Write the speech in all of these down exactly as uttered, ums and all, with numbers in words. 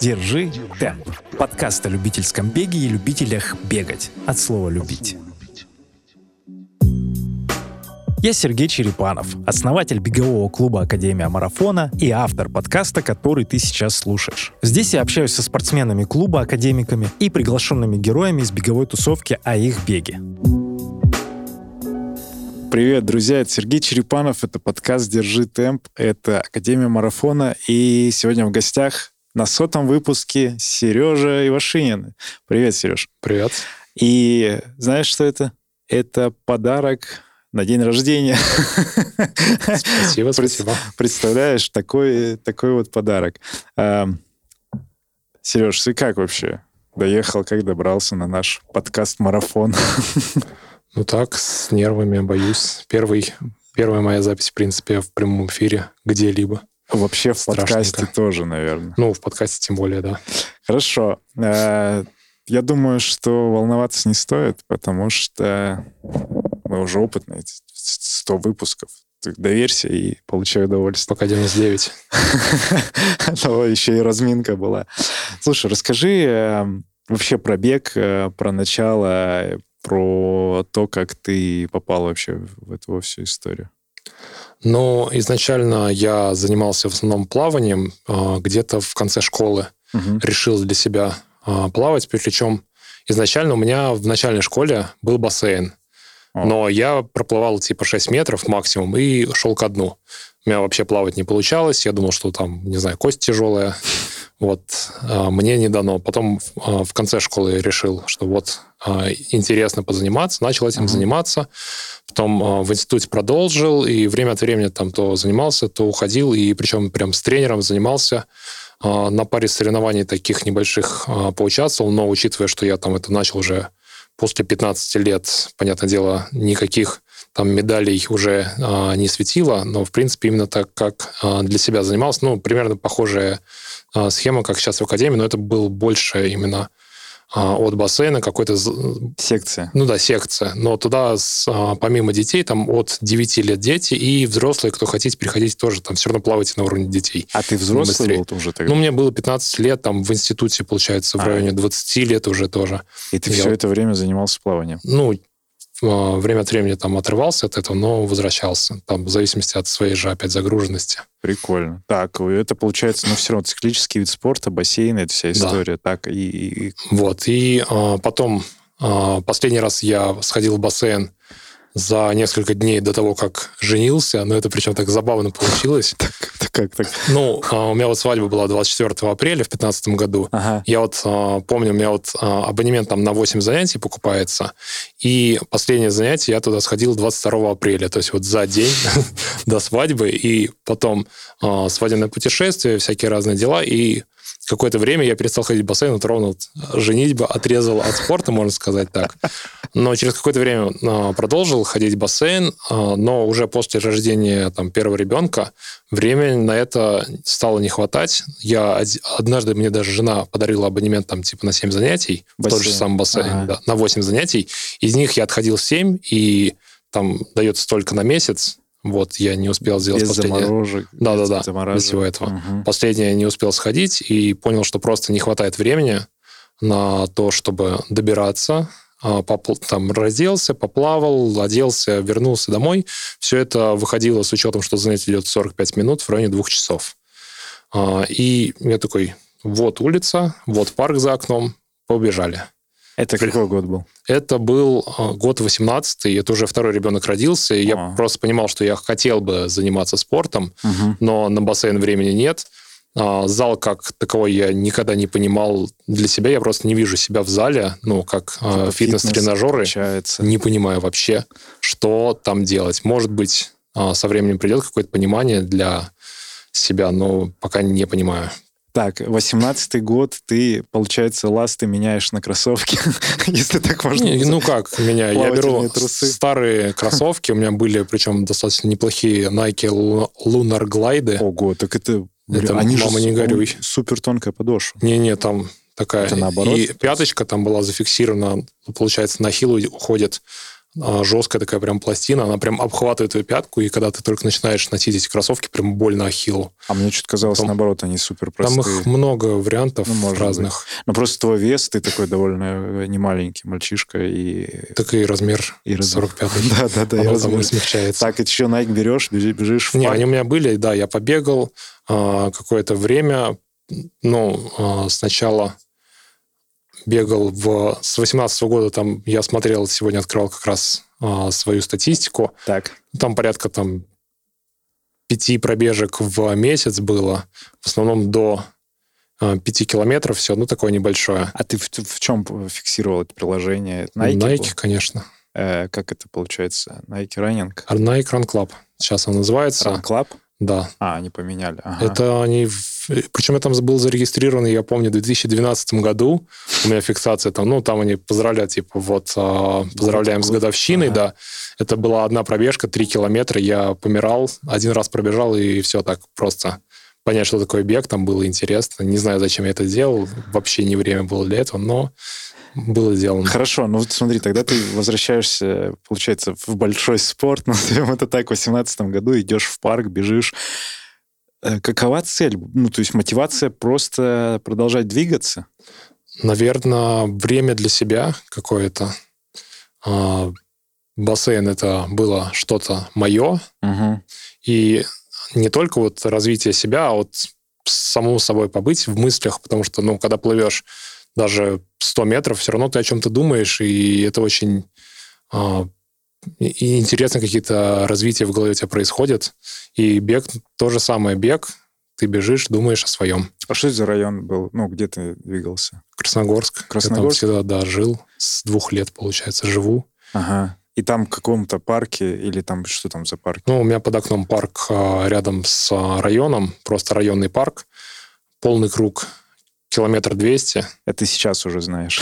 Держи темп. Подкаст о любительском беге и любителях бегать. От слова «любить». Я Сергей Черепанов, основатель бегового клуба «Академия Марафона» и автор подкаста, который ты сейчас слушаешь. Здесь я общаюсь со спортсменами клуба, академиками и приглашенными героями из беговой тусовки о их беге. Привет, друзья, это Сергей Черепанов, это подкаст «Держи темп», это «Академия Марафона», и сегодня в гостях на сотом выпуске Сережа Ивашинин. Привет, Сереж. Привет. И знаешь, что это? Это подарок на день рождения. Спасибо, спасибо. Представляешь, такой, такой вот подарок. Сереж, ты как вообще доехал, как добрался на наш подкаст-марафон? Ну так, с нервами, боюсь. Первый, первая моя запись, в принципе, в прямом эфире где-либо. Вообще в подкасте тоже, наверное. Ну, в подкасте тем более, да. Хорошо. Я думаю, что волноваться не стоит, потому что мы уже опытные. сто выпусков. Доверься и получай удовольствие. Пока девяносто девять. Еще и разминка была. Слушай, расскажи вообще про бег, про начало, про то, как ты попал вообще в эту всю историю. Ну, изначально я занимался в основном плаванием. Где-то в конце школы uh-huh. решил для себя плавать. Причем изначально у меня в начальной школе был бассейн. Oh. Но я проплывал типа шесть метров максимум и шел ко дну. У меня вообще плавать не получалось. Я думал, что там, не знаю, кость тяжелая. Вот, мне не дано. Потом в конце школы я решил, что вот интересно позаниматься. Начал этим uh-huh. заниматься. Потом в институте продолжил, и время от времени там то занимался, то уходил, и причем прям с тренером занимался. На паре соревнований таких небольших поучаствовал, но учитывая, что я там это начал уже после пятнадцати лет, понятное дело, никаких там медалей уже не светило, но, в принципе, именно так, как для себя занимался. Ну, примерно похожая схема, как сейчас в Академии, но это было больше именно от бассейна какой-то... Секция. Ну да, секция. Но туда с, помимо детей, там от девяти лет дети и взрослые, кто хотите, приходите тоже, там все равно плавайте на уровне детей. А ты взрослый был уже тогда? Ну, мне было пятнадцать лет, там в институте, получается, в а. районе двадцати лет уже тоже. И ты Я... все это время занимался плаванием? Ну, время от времени там отрывался от этого, но возвращался. Там в зависимости от своей же опять загруженности. Прикольно. Так, это получается, ну, все равно циклический вид спорта, бассейн, это вся история. Да. Так, и, и... Вот, и а, потом а, последний раз я сходил в бассейн за несколько дней до того, как женился, но это причем так забавно получилось. Как так? Ну, у меня вот свадьба была двадцать четвёртого апреля в пятнадцатом году. Ага. Я вот помню, у меня вот абонемент там на восемь занятий покупается, и последнее занятие я туда сходил двадцать второго апреля, то есть вот за день до свадьбы, и потом свадебное путешествие, всякие разные дела, и какое-то время я перестал ходить в бассейн, вот ровно вот женитьба отрезал от спорта, можно сказать так. Но через какое-то время продолжил ходить в бассейн, но уже после рождения там, первого ребенка времени на это стало не хватать. Я однажды, мне даже жена подарила абонемент там, типа на семь занятий, бассейн. В тот же самый бассейн, ага. да, на восемь занятий. Из них я отходил семь, и там дается только на месяц. Вот, я не успел сделать без последнее. Заморожек, да, без да, да, без всего этого. Угу. Последнее не успел сходить и понял, что просто не хватает времени на то, чтобы добираться. Попл... Там разделся, поплавал, оделся, вернулся домой. Все это выходило с учетом, что занятие идет сорок пять минут в районе двух часов. И я такой, вот улица, вот парк за окном, побежали. Это какой год был? Это был год восемнадцатый, это уже второй ребенок родился, и А-а-а. я просто понимал, что я хотел бы заниматься спортом, угу. но на бассейн времени нет. Зал как таковой я никогда не понимал для себя, я просто не вижу себя в зале, ну, как это фитнес-тренажеры, фитнес не понимаю вообще, что там делать. Может быть, со временем придет какое-то понимание для себя, но пока не понимаю. Так, восемнадцатый год, ты, получается, ласты меняешь на кроссовки, если так можно сказать. Ну как меня? Я беру старые кроссовки, у меня были, причем, достаточно неплохие Nike Lunar Glide. Ого, так это... Они же супер тонкая подошва. Не-не, там такая... И пяточка там была зафиксирована, получается, на хилу уходит жесткая такая прям пластина, она прям обхватывает твою пятку, и когда ты только начинаешь носить эти кроссовки, прям больно ахиллу. А мне что-то казалось, там, наоборот, они супер простые. Там их много вариантов ну, разных. Быть. Но просто твой вес, ты такой довольно немаленький мальчишка. И... Так и размер и сорок пятый. Да-да-да. Оно там смягчается. Так, и ты еще Nike берешь, бежишь в парк. Не, они у меня были, да, я побегал какое-то время, ну, сначала... Бегал в... С восемнадцатого года там я смотрел, сегодня открывал как раз э, свою статистику. Так. Там порядка там, пяти пробежек в месяц было. В основном до э, пяти километров все, ну, такое небольшое. А ты в, в чем фиксировал это приложение? Nike, Nike конечно. Э, как это получается? Nike Running? Nike Run Club. Сейчас он называется. Run Club? Да. А, они поменяли. Ага. Это они... Причем я там был зарегистрирован, я помню, в две тысячи двенадцатом году. У меня фиксация там, ну, там они поздравляют, типа, вот, поздравляем с годовщиной, ага. Да. Это была одна пробежка, три километра, я помирал, один раз пробежал, и все так просто. Понять, что такое бег, там было интересно. Не знаю, зачем я это делал, вообще не время было для этого, но... Было сделано. Хорошо, ну вот смотри, тогда ты возвращаешься, получается, в большой спорт, назовем это так, в восемнадцатом году, идешь в парк, бежишь. Какова цель? Ну, то есть мотивация просто продолжать двигаться? Наверное, время для себя какое-то. Бассейн — это было что-то мое. Угу. И не только вот развитие себя, а вот самому собой побыть в мыслях, потому что, ну, когда плывешь даже сто метров, все равно ты о чем-то думаешь, и это очень э, и интересно, какие-то развития в голове у тебя происходят. И бег, то же самое бег, ты бежишь, думаешь о своем. А что это за район был? Ну, где ты двигался? Красногорск. Красногорск? Я там всегда, да, жил. С двух лет, получается, живу. Ага. И там в каком-то парке, или там что там за парк? Ну, у меня под окном парк э, рядом с районом, просто районный парк, полный круг. Километр двести. Это ты сейчас уже знаешь.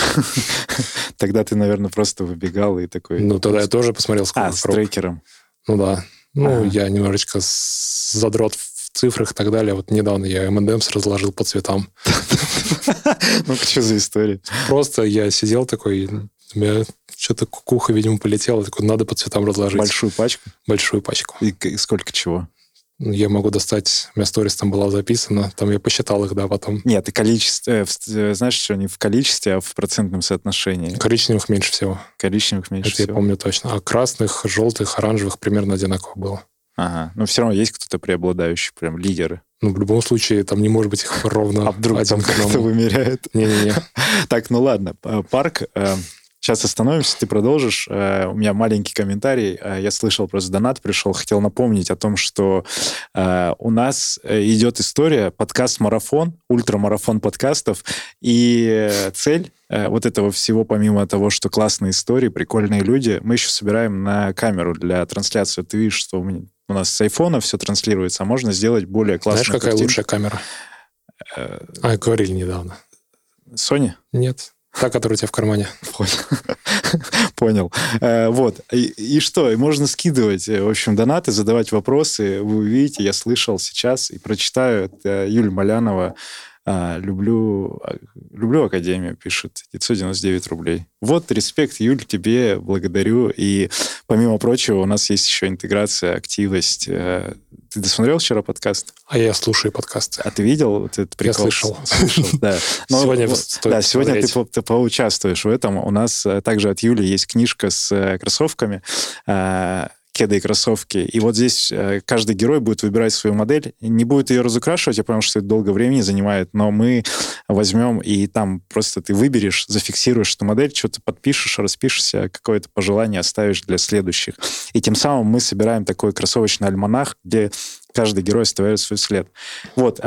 Тогда ты, наверное, просто выбегал и такой... Ну, тогда я тоже посмотрел, сколько круг. А, с трекером. Ну, да. Ну, я немножечко задрот в цифрах и так далее. Вот недавно я эм энд эмс разложил по цветам. Ну, что за история? Просто я сидел такой, у меня что-то кукуха, видимо, полетела. Такой, надо по цветам разложить. Большую пачку? Большую пачку. И сколько чего? Я могу достать... У меня сторис там была записана, там я посчитал их, да, потом. Нет, и количество... Знаешь, что не в количестве, а в процентном соотношении. Коричневых меньше всего. Коричневых меньше Это всего. Это я помню точно. А красных, желтых, оранжевых примерно одинаково было. Ага. Но все равно есть кто-то преобладающий, прям лидеры. Ну, в любом случае, там не может быть их ровно... А вдруг там кто-то вымеряет? Не-не-не. Так, ну ладно. Парк... Сейчас остановимся, ты продолжишь. У меня маленький комментарий. Я слышал, просто донат пришел. Хотел напомнить о том, что у нас идет история, подкаст-марафон, ультрамарафон подкастов. И цель вот этого всего, помимо того, что классные истории, прикольные люди, мы еще собираем на камеру для трансляции. Ты видишь, что у нас с айфона все транслируется, а можно сделать более классную картинку. Знаешь, какая лучшая камера? А, говорили недавно. Sony? Нет. Та, которая у тебя в кармане. Понял. Понял. Вот. И, и что? Можно скидывать, в общем, донаты, задавать вопросы. Вы увидите, я слышал сейчас и прочитаю. Это Юль Малянова. Люблю, люблю Академию, пишет. девятьсот девяносто девять рублей. Вот, респект, Юль, тебе благодарю. И, помимо прочего, у нас есть еще интеграция, активность. Ты досмотрел вчера подкаст? А я слушаю подкасты. А ты видел вот этот прикол? Я слышал. Слышал, да. Но, сегодня вот, да, сегодня ты, по, ты поучаствуешь в этом. У нас также от Юли есть книжка с кроссовками, кеды и кроссовки. И вот здесь каждый герой будет выбирать свою модель. Не будет ее разукрашивать, я понимаю, что это долго времени занимает, но мы возьмем и там просто ты выберешь, зафиксируешь эту модель, что-то подпишешь, распишешься, какое-то пожелание оставишь для следующих. И тем самым мы собираем такой кроссовочный альманах, где каждый герой оставляет свой след. Вот.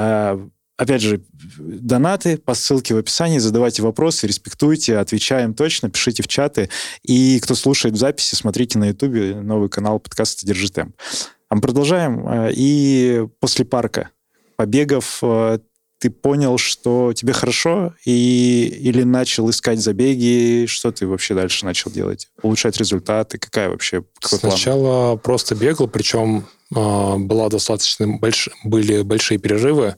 Опять же, донаты по ссылке в описании, задавайте вопросы, респектуйте, отвечаем точно, пишите в чаты. И кто слушает в записи, смотрите на Ютубе новый канал подкаста «Держи темп». А мы продолжаем. И после парка побегов ты понял, что тебе хорошо, и... или начал искать забеги? Что ты вообще дальше начал делать? Улучшать результаты? Какая вообще? Какой Сначала план? Просто бегал, причем э, была достаточно больш... были большие перерывы.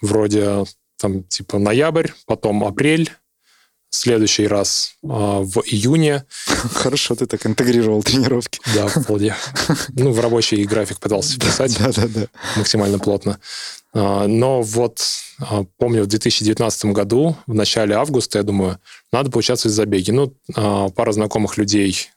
Вроде там типа ноябрь, потом апрель, следующий раз э, в июне. Хорошо, ты так интегрировал тренировки. Да, вполне. Ну, в рабочий график пытался писать максимально плотно. Но вот помню, в две тысячи девятнадцатом году, в начале августа, я думаю, надо поучаствовать в забеге. Ну, пара знакомых людей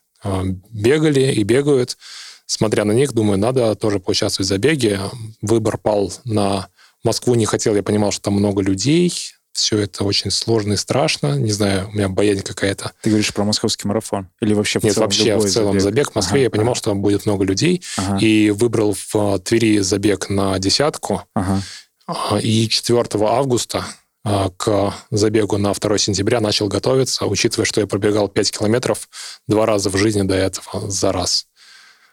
бегали и бегают. Смотря на них, думаю, надо тоже поучаствовать в забеге. Выбор пал на Москву, не хотел. Я понимал, что там много людей. Все это очень сложно и страшно. Не знаю, у меня боязнь какая-то. Ты говоришь про московский марафон? Или вообще в Нет, целом вообще в целом забег, забег в Москве. Ага, я понимал, ага. что там будет много людей. Ага. И выбрал в Твери забег на десятку. Ага. И четвёртого августа к забегу на второго сентября начал готовиться, учитывая, что я пробегал пять километров два раза в жизни до этого за раз.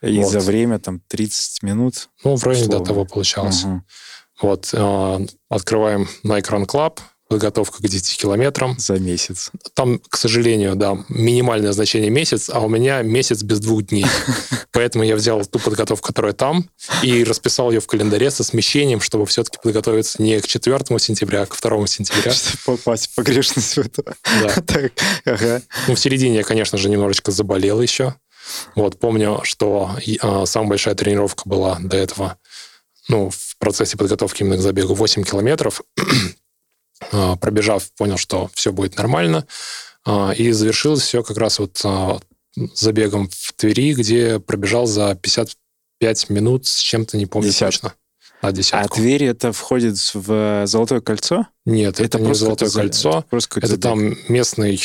И вот. За время там тридцать минут? Ну, в районе условно. До того получалось. Ага. Вот. Открываем Nike Run Club. Подготовка к десяти километрам. За месяц. Там, к сожалению, да, минимальное значение месяц, а у меня месяц без двух дней. Поэтому я взял ту подготовку, которая там, и расписал ее в календаре со смещением, чтобы все-таки подготовиться не к четвёртому сентября, а к второму сентября. Попасть в погрешность в это. Да. Ну, в середине я, конечно же, немножечко заболел еще. Вот, помню, что самая большая тренировка была до этого, ну, в процессе подготовки именно к забегу, восемь километров. Пробежав, понял, что все будет нормально. И завершилось все как раз вот забегом в Твери, где пробежал за пятьдесят пять минут с чем-то, не помню точно. А, а Тверь это входит в Золотое кольцо? Нет, это, это не Золотое это, кольцо. Это, это там местный,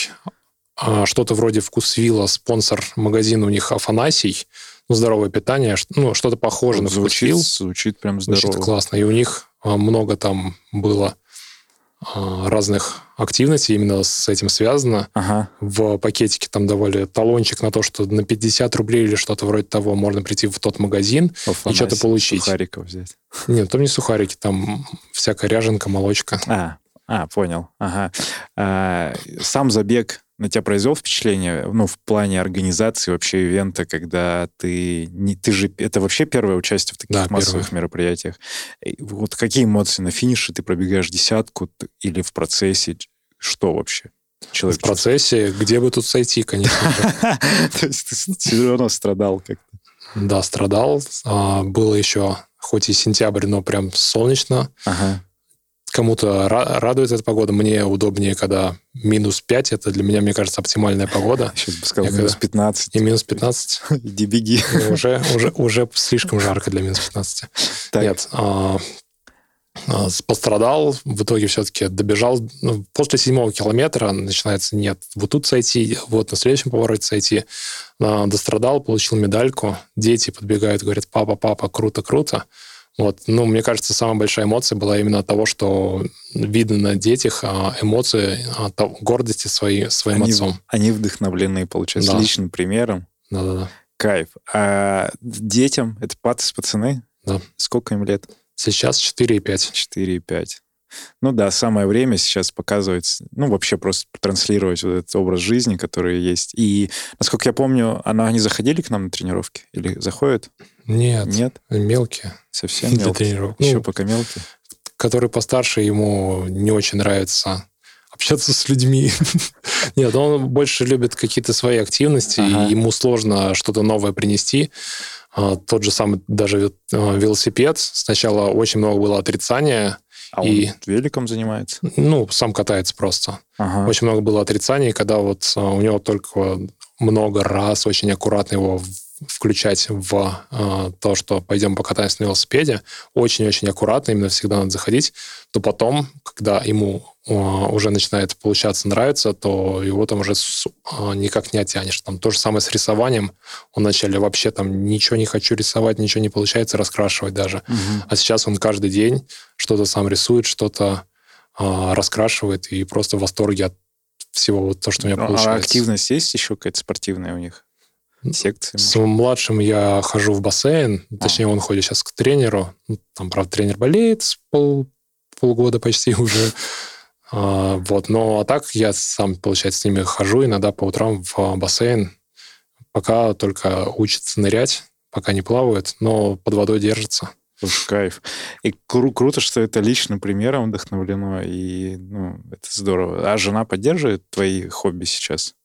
что-то вроде Вкусвилла, спонсор магазина у них Афанасий. Ну, здоровое питание, ну, что-то похоже на Вкусвилл. Звучит прям здорово. Звучит классно. И у них много там было разных активностей именно с этим связано. Ага. В пакетике там давали талончик на то, что на пятьдесят рублей или что-то вроде того можно прийти в тот магазин Афанасий, и что-то получить. Сухариков взять. Нет, там не сухарики, там всякая ряженка, молочка. А, а понял. Ага. А, сам забег на тебя произвел впечатление, ну, в плане организации вообще ивента, когда ты... Не, ты же, это вообще первое участие в таких да, массовых первое. мероприятиях. Вот какие эмоции на финише? Ты пробегаешь десятку или в процессе? Что вообще? Человек в процессе? Где бы тут сойти, конечно же. То есть ты все равно страдал как-то. Да, страдал. Было еще, хоть и сентябрь, но прям солнечно. Ага. Кому-то радует эта погода. Мне удобнее, когда минус пять. Это для меня, мне кажется, оптимальная погода. Сейчас бы сказал, когда... минус пятнадцать. И минус пятнадцать. Иди беги. Уже, уже, уже слишком жарко для минус пятнадцати. Так. Нет. А, а, пострадал. В итоге все-таки добежал. Ну, после седьмого километра начинается нет. Вот тут сойти, вот на следующем повороте сойти. А, дострадал, получил медальку. Дети подбегают, говорят, папа, папа, круто, круто. Вот. Ну, мне кажется, самая большая эмоция была именно от того, что видно на детях эмоции гордости своей, своим они, отцом. Они вдохновлены, получается, да. личным примером. Да-да-да. Кайф. А детям, это пацы, пацаны? Да. Сколько им лет? Сейчас четыре и пять. четыре и пять. Ну да, самое время сейчас показывать, ну вообще просто транслировать вот этот образ жизни, который есть. И, насколько я помню, она, они заходили к нам на тренировки? Или заходят? Нет. Нет? Мелкие. Совсем мелкие. Для тренировок. Еще ну, пока мелкие. Который постарше, ему не очень нравится общаться с людьми. Нет, он больше любит какие-то свои активности, ага. и ему сложно что-то новое принести. Тот же самый даже велосипед. Сначала очень много было отрицания. А и, он великом занимается? Ну, сам катается просто. Ага. Очень много было отрицаний, когда вот у него только много раз очень аккуратно его включать в э, то, что пойдем покатаемся на велосипеде, очень-очень аккуратно, именно всегда надо заходить, то потом, когда ему э, уже начинает получаться нравится, то его там уже с, э, никак не оттянешь. Там то же самое с рисованием. Он вначале вообще там ничего не хочу рисовать, ничего не получается раскрашивать даже. Угу. А сейчас он каждый день что-то сам рисует, что-то э, раскрашивает и просто в восторге от всего вот то, что у меня ну, получается. А активность есть еще какая-то спортивная у них? Секции. С младшим я хожу в бассейн, а. точнее, он ходит сейчас к тренеру. Там, правда, тренер болеет пол, полгода почти уже. А, вот. Но а так я сам, получается, с ними хожу иногда по утрам в бассейн, пока только учатся нырять, пока не плавают, но под водой держатся. Кайф. И кру- круто, что это личным примером вдохновлено, и ну, это здорово. А жена поддерживает твои хобби сейчас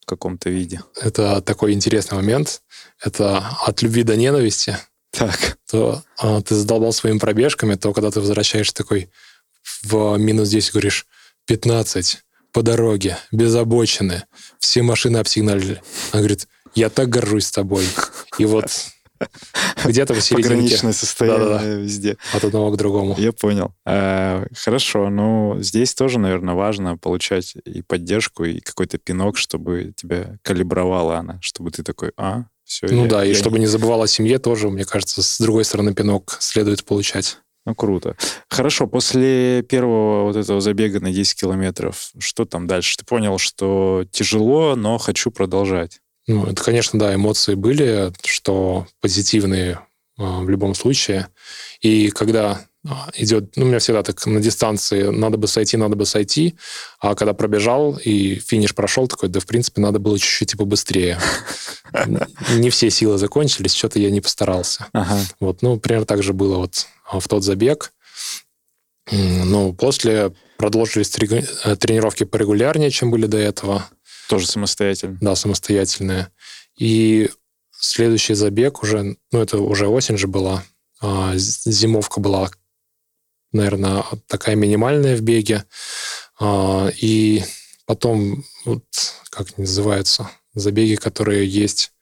в каком-то виде? Это такой интересный момент. Это от любви до ненависти. Так. То, а, ты задолбал своими пробежками, то когда ты возвращаешься такой в минус десять, говоришь, пятнадцать, по дороге, без обочины, все машины обсигналили. Она говорит, я так горжусь тобой. И вот... Где-то в серединке. Пограничное состояние, да, да, да. Везде. От одного к другому. Я понял. А, хорошо, ну, здесь тоже, наверное, важно получать и поддержку, и какой-то пинок, чтобы тебя калибровала она, чтобы ты такой, а, все. Ну я, да, я и чтобы не... не забывала о семье тоже, мне кажется, с другой стороны пинок следует получать. Ну, круто. Хорошо, после первого вот этого забега на десять километров, что там дальше? Ты понял, что тяжело, но хочу продолжать. Ну, это, конечно, да, эмоции были, что позитивные э, в любом случае. И когда идет... Ну, у меня всегда так на дистанции надо бы сойти, надо бы сойти. А когда пробежал и финиш прошел, такой, да, в принципе, надо было чуть-чуть типа быстрее. Не все силы закончились, что-то я не постарался. Вот, ну, примерно так же было вот в тот забег. Ну, после продолжились тренировки порегулярнее, чем были до этого. Тоже самостоятельно. Да, самостоятельная. И следующий забег уже, ну, это уже осень же была, зимовка была, наверное, такая минимальная в беге. И потом, вот, как они называются, забеги, которые есть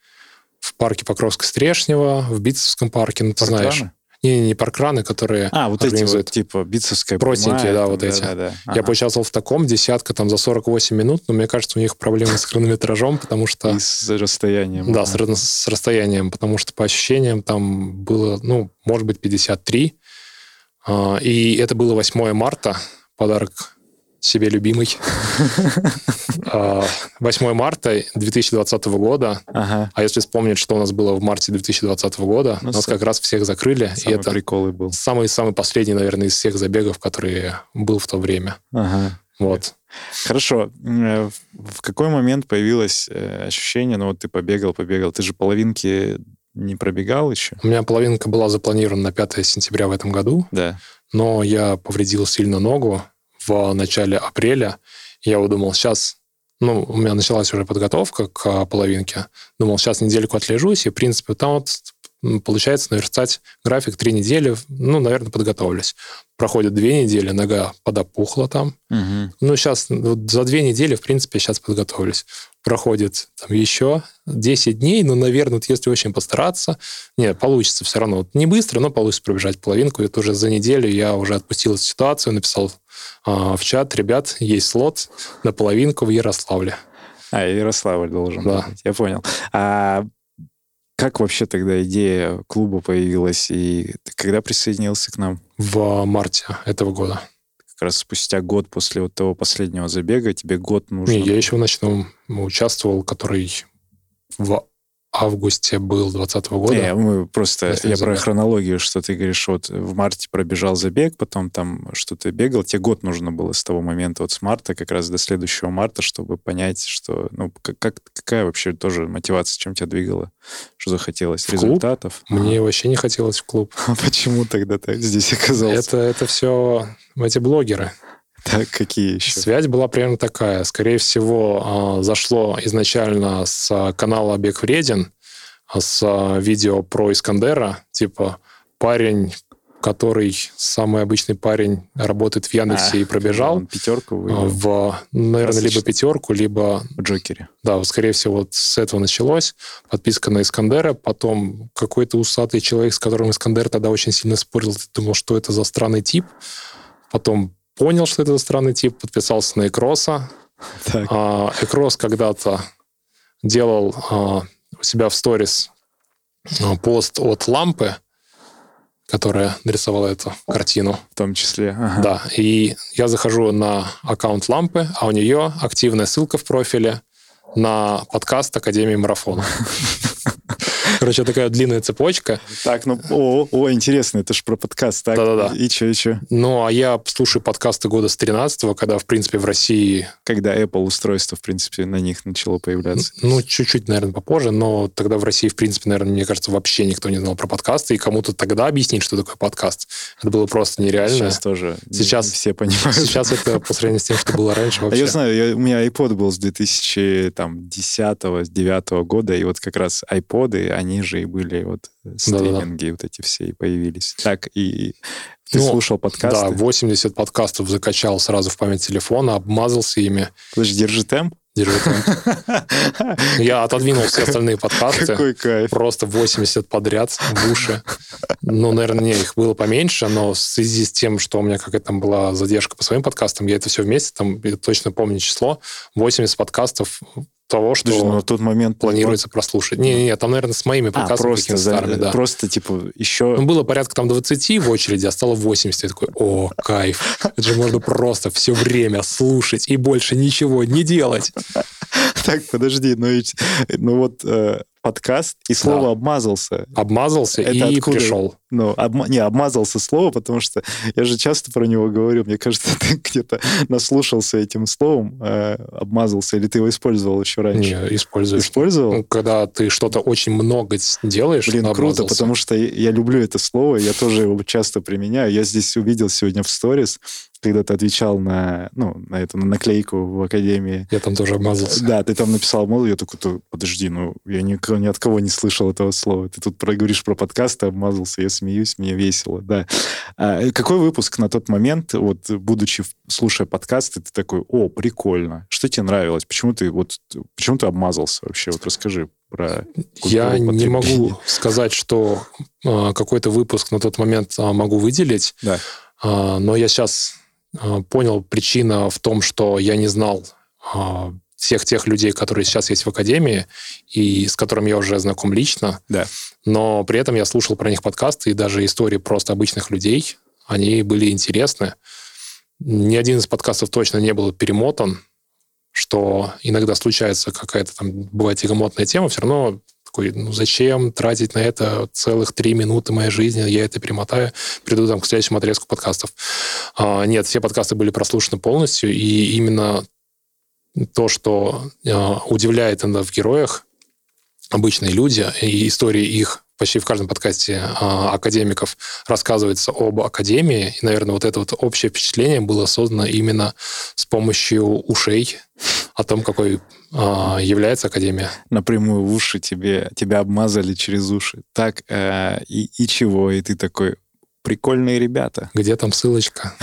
в парке Покровско-Стрешнево, в Битцевском парке, ну, ты знаешь. Не, не, не паркраны, которые... А, вот эти вот, типа, бицепская прямая. Простенькие, да, там, вот да, эти. Да, да. Я ага. поучаствовал в таком, десятка там за сорок восемь минут, но мне кажется, у них проблемы с хронометражом, потому что... И с расстоянием. Да, ага. с, с расстоянием, потому что по ощущениям там было, ну, может быть, пятьдесят три. А, и это было восьмое марта, подарок себе любимый. восьмое марта две тысячи двадцатого года. Ага. А если вспомнить, что у нас было в марте две тысячи двадцатого года, ну, нас как раз всех закрыли. Самый и это приколы был. Самый-самый последний, наверное, из всех забегов, который был в то время. Ага. Вот. Хорошо. В какой момент появилось ощущение, ну вот ты побегал, побегал, ты же половинки не пробегал еще? У меня половинка была запланирована на пятое сентября в этом году. Да. Но я повредил сильно ногу в начале апреля. Я думал, сейчас... Ну, у меня началась уже подготовка к половинке. Думал, сейчас недельку отлежусь, и, в принципе, там вот получается наверстать график три недели. Ну, наверное, подготовлюсь. Проходит две недели, нога подопухла там. Угу. Ну, сейчас вот за две недели, в принципе, сейчас подготовлюсь. Проходит там еще десять дней, но, наверное, вот если очень постараться... Нет, получится все равно. Вот не быстро, но получится пробежать половинку. И вот уже за неделю я уже отпустил эту ситуацию, написал... в чат, ребят, есть слот на половинку в Ярославле. А, Ярославль должен да. быть, я понял. А как вообще тогда идея клуба появилась, и ты когда присоединился к нам? В марте этого года. Как раз спустя год после вот того последнего забега тебе год нужен. Не, я еще в ночном участвовал, который в августе был двадцатого года. Не, мы просто... Я забег. Про хронологию, что ты говоришь, вот в марте пробежал забег, потом там что-то бегал. Тебе год нужно было с того момента, вот с марта как раз до следующего марта, чтобы понять, что... Ну, как, какая вообще тоже мотивация, чем тебя двигало? Что захотелось? В результатов? Клуб? Мне а. вообще не хотелось в клуб. А почему тогда ты здесь оказался? Это, это все эти блогеры. Так, какие еще? Связь была примерно такая. Скорее всего, зашло изначально с канала «Обег вреден», с видео про Искандера, типа парень, который самый обычный парень, работает в Яндексе а, и пробежал. Он пятерку выиграл. В, наверное, Различно. Либо пятерку, либо... В Джокере. Да, скорее всего, вот с этого началось. Подписка на Искандера, потом какой-то усатый человек, с которым Искандер тогда очень сильно спорил, думал, что это за странный тип. Потом понял, что это странный тип, подписался на Экроса. А, Экрос когда-то делал а, у себя в сторис пост от Лампы, которая нарисовала эту картину. В том числе. Ага. Да. И я захожу на аккаунт Лампы, а у нее активная ссылка в профиле на подкаст Академии Марафона. Короче, такая длинная цепочка. Так, ну, о, о, интересно, это же про подкаст. Так, да-да-да. И что, и что? Ну, а я слушаю подкасты года с тринадцатого, когда, в принципе, в России... Когда Apple устройство, в принципе, на них начало появляться. Ну, чуть-чуть, наверное, попозже, но тогда в России, в принципе, наверное, мне кажется, вообще никто не знал про подкасты, и кому-то тогда объяснить, что такое подкаст, это было просто нереально. Сейчас тоже сейчас, не все понимают. Сейчас это по сравнению с тем, что было раньше вообще. Я знаю, я, у меня iPod был с две тысячи десятого-две тысячи девятого года, и вот как раз iPod'ы, они же и были вот стриминги, да-да-да. Вот эти все и появились. Так, и... Ты ну, слушал подкасты? Да, восемьдесят подкастов закачал сразу в память телефона, обмазался ими. Подожди, держи темп. Держи темп. Я отодвинул все остальные подкасты. Какой кайф. Просто восемьдесят подряд в уши. Ну, наверное, не, их было поменьше, но в связи с тем, что у меня какая-то там была задержка по своим подкастам, я это все вместе, там, я точно помню число, восемьдесят подкастов того, что Подожди, на тот момент планируется план... прослушать. Не-не-не, там, наверное, с моими показами а, просто, старыми, да. Просто, типа, еще... Ну, было порядка там двадцати в очереди, а стало восемьдесят. Я такой, о, кайф. Это же можно просто все время слушать и больше ничего не делать. Так, подожди, ну, и, ну вот э, подкаст, и слово да. обмазался. Обмазался это и откуда? Пришел. Ну, обма... Не, обмазался слово, потому что я же часто про него говорю. Мне кажется, ты где-то наслушался этим словом, э, обмазался, или ты его использовал еще раньше? Не, использую. Использовал? Ну, когда ты что-то очень много делаешь, Блин, обмазался. Круто, потому что я люблю это слово, я тоже его часто применяю. Я здесь увидел сегодня в сторис, когда ты отвечал на, ну, на эту на наклейку в Академии. Я там тоже обмазался. Да, ты там написал, мол, я такой, подожди, ну, я ни, ни от кого не слышал этого слова. Ты тут про, говоришь про подкасты, обмазался, я смеюсь, мне весело, да. А какой выпуск на тот момент, вот, будучи, слушая подкасты, ты такой, о, прикольно, что тебе нравилось? Почему ты, вот, почему ты обмазался вообще? Вот расскажи. Про я не могу сказать, что э, какой-то выпуск на тот момент э, могу выделить, да. э, но я сейчас... понял, причина в том, что я не знал а, всех тех людей, которые сейчас есть в Академии, и с которыми я уже знаком лично. Да. Но при этом я слушал про них подкасты, и даже истории просто обычных людей, они были интересны. Ни один из подкастов точно не был перемотан, что иногда случается какая-то там, бывает тягомотная тема, все равно такой, ну зачем тратить на это целых три минуты моей жизни, я это перемотаю, приду там к следующему отрезку подкастов. А, нет, все подкасты были прослушаны полностью, и именно то, что а, удивляет иногда в героях, обычные люди, и истории их почти в каждом подкасте а, академиков рассказывается об Академии, и, наверное, вот это вот общее впечатление было создано именно с помощью ушей, о том, какой э, является Академия. Напрямую в уши тебе, тебя обмазали через уши. Так, э, и, и чего? И ты такой, прикольные ребята. Где там ссылочка?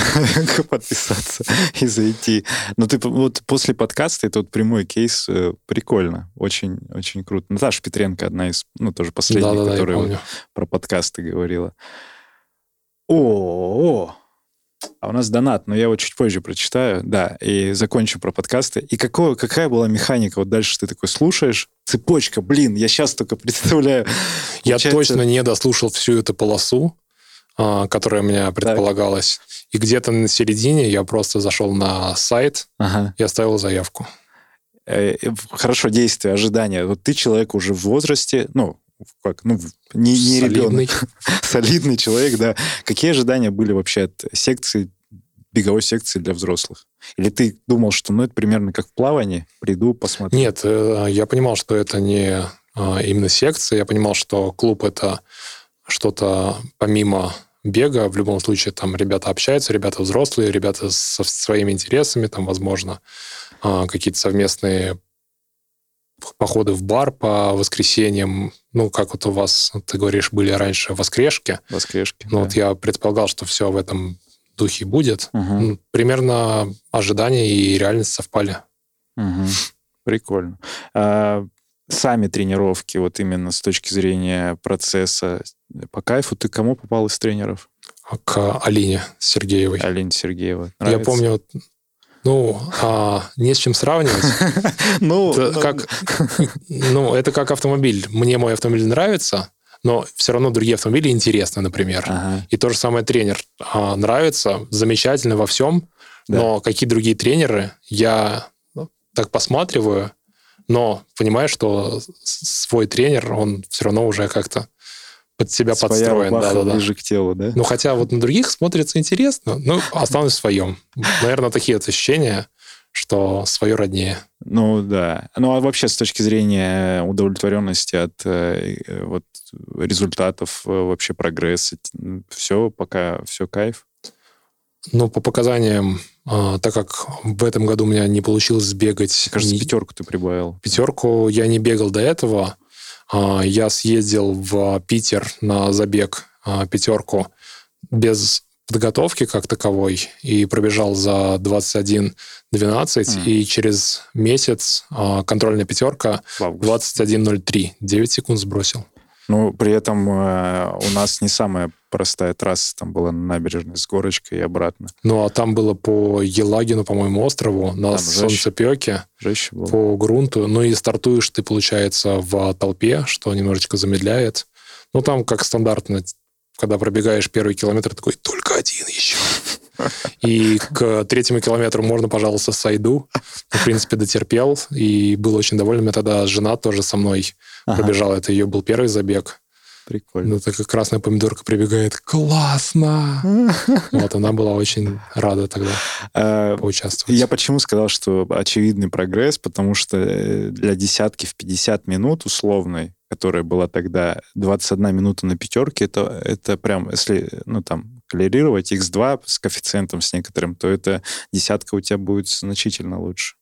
Подписаться и зайти. Но ты вот после подкаста, это вот прямой кейс, э, прикольно, очень, очень круто. Наташа Петренко одна из, ну, тоже последних, да, да, которая вот про подкасты говорила. О-о-о! А у нас донат, но я его чуть позже прочитаю, да, и закончу про подкасты. И какое, какая была механика? Вот дальше ты такой слушаешь, цепочка, блин, я сейчас только представляю. Я Получается... точно не дослушал всю эту полосу, которая у меня предполагалась. Так. И где-то на середине я просто зашел на сайт ага. и оставил заявку. Хорошо, действия, ожидания. Вот ты человек уже в возрасте, ну, как, ну, не, не солидный. Ребенок. Солидный человек, да. Какие ожидания были вообще от секции, беговой секции для взрослых? Или ты думал, что, ну, это примерно как в плавании, приду, посмотрю? Нет, я понимал, что это не именно секция, я понимал, что клуб — это что-то помимо бега, в любом случае там ребята общаются, ребята взрослые, ребята со своими интересами, там, возможно, какие-то совместные походы в бар по воскресеньям, ну, как вот у вас, ты говоришь, были раньше воскрешки. Воскрешки, Ну, да. вот я предполагал, что все в этом духе будет. Угу. Примерно ожидания и реальность совпали. Угу. Прикольно. А сами тренировки, вот именно с точки зрения процесса, по кайфу, ты кому попал из тренеров? К Алине Сергеевой. Алине Сергеева. Нравится? Я помню... Ну, а, не с чем сравнивать. Ну, это как, ну, это как автомобиль. Мне мой автомобиль нравится, но все равно другие автомобили интересны, например. Ага. И то же самое тренер а, нравится, замечательно во всем, да. но какие другие тренеры, я так посматриваю но понимаешь, что свой тренер, он все равно уже как-то под себя своя подстроен. Своя рубаха ближе к телу, да? Ну, хотя вот на других смотрится интересно, но останусь в своем. Наверное, такие вот ощущения, что свое роднее. Ну, да. Ну, а вообще с точки зрения удовлетворенности от вот, результатов, вообще прогресса, все пока, все кайф? Ну, по показаниям, так как в этом году у меня не получилось сбегать... Кажется, не... пятерку ты прибавил. Пятерку я не бегал до этого. Я съездил в Питер на забег пятерку без подготовки как таковой и пробежал за двадцать один двенадцать. Mm. И через месяц контрольная пятерка двадцать один ноль три. девять секунд сбросил. Ну, при этом э, у нас не самая простая трасса. Там была набережная с горочкой и обратно. Ну, а там было по Елагину, по-моему, острову, на там солнцепеке, жестче было. По грунту. Ну, и стартуешь ты, получается, в толпе, что немножечко замедляет. Ну, там, как стандартно, когда пробегаешь первый километр, такой, только один еще. И к третьему километру можно, пожалуйста, сойду. В принципе, дотерпел и был очень доволен. У меня тогда жена тоже со мной ага. пробежала. Это ее был первый забег. Прикольно. Ну, такая красная помидорка прибегает. Классно! Вот, она была очень рада тогда поучаствовать. Я почему сказал, что очевидный прогресс, потому что для десятки в пятьдесят минут условной, которая была тогда двадцать одна минута на пятерке, это, это прям, если, ну, там, колерировать икс два с коэффициентом с некоторым, то эта десятка у тебя будет значительно лучше.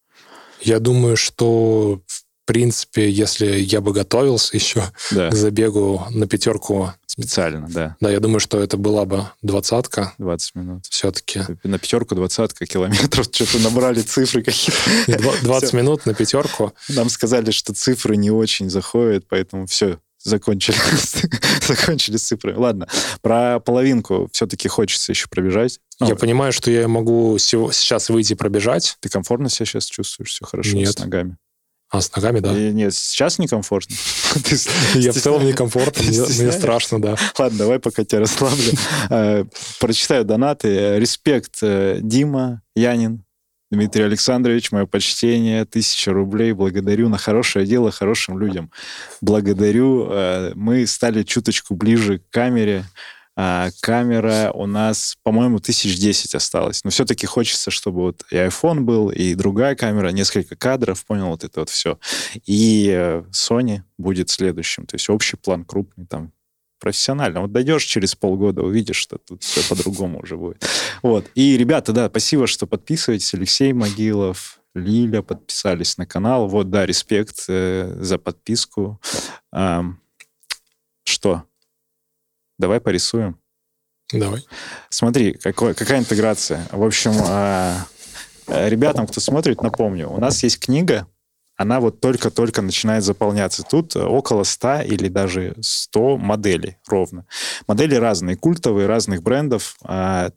Я думаю, что, в принципе, если я бы готовился еще да. к забегу на пятерку... Специально, да. Да, я думаю, что это была бы двадцатка. двадцать минут. Все-таки. На пятерку двадцатка километров. Что-то набрали цифры какие-то. двадцать минут на пятерку. Нам сказали, что цифры не очень заходят, поэтому все, закончили. Закончили цифры. Ладно, про половинку все-таки хочется еще пробежать. Я понимаю, что я могу сейчас выйти пробежать. Ты комфортно себя сейчас чувствуешь? Все хорошо с ногами? А, с ногами, да? И, нет, сейчас некомфортно. Я в целом некомфортно, мне страшно, да. Ладно, давай пока тебя расслаблю. Прочитаю донаты. Респект, Дима, Янин, Дмитрий Александрович, мое почтение, тысяча рублей. Благодарю на хорошее дело хорошим людям. Благодарю. Мы стали чуточку ближе к камере. А камера у нас, по-моему, тысяч десять осталось. Но все-таки хочется, чтобы вот и iPhone был, и другая камера, несколько кадров, понял, вот это вот все. И Sony будет следующим. То есть общий план крупный, там, профессионально. Вот дойдешь через полгода, увидишь, что тут все по-другому уже будет. Вот. И, ребята, да, спасибо, что подписываетесь. Алексей Могилов, Лиля подписались на канал. Вот, да, респект э, за подписку. Э, что? Давай порисуем. Давай. Смотри, какой, какая интеграция. В общем, ребятам, кто смотрит, напомню, у нас есть книга, она вот только-только начинает заполняться. Тут около ста или даже сто моделей ровно. Модели разные, культовые, разных брендов.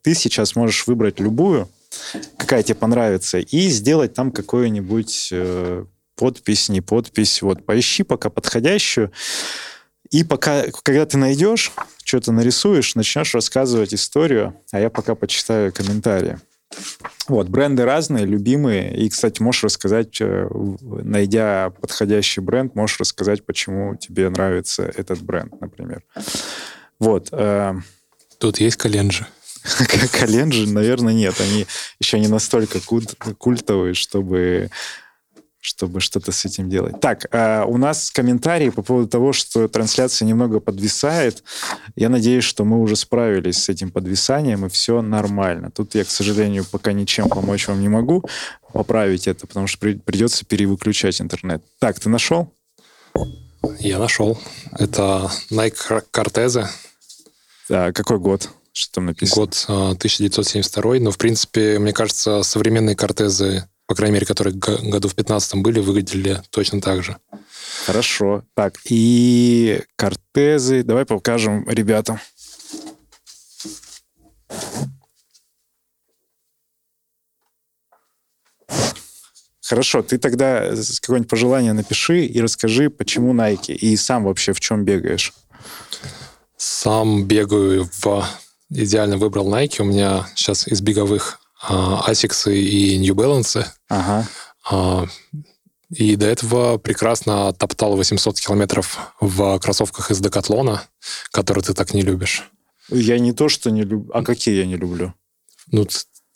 Ты сейчас можешь выбрать любую, какая тебе понравится, и сделать там какую-нибудь подпись, не подпись. Вот, поищи пока подходящую. И пока, когда ты найдешь, что-то нарисуешь, начнешь рассказывать историю, а я пока почитаю комментарии. Вот, бренды разные, любимые. И, кстати, можешь рассказать, найдя подходящий бренд, можешь рассказать, почему тебе нравится этот бренд, например. Вот. Тут есть коленджи? Коленджи, наверное, нет. Они еще не настолько культовые, чтобы... чтобы что-то с этим делать. Так, э, у нас комментарии по поводу того, что трансляция немного подвисает. Я надеюсь, что мы уже справились с этим подвисанием, и все нормально. Тут я, к сожалению, пока ничем помочь вам не могу поправить это, потому что при, придется перевыключать интернет. Так, ты нашел? Я нашел. Это Nike Cortez. А, какой год? Что там написано? Год э, тысяча девятьсот семьдесят второй. Но, в принципе, мне кажется, современные Cortez, по крайней мере, которые году в пятнадцатом были, выглядели точно так же. Хорошо. Так, и Cortez. Давай покажем ребятам. Хорошо, ты тогда какое-нибудь пожелание напиши и расскажи, почему Nike, и сам вообще в чем бегаешь. Сам бегаю в... Идеально выбрал Nike. У меня сейчас из беговых Asics и New Balance. Ага. И до этого прекрасно топтал восемьсот километров в кроссовках из Декатлона, которые ты так не любишь. Я не то, что не люблю. А какие я не люблю? Ну,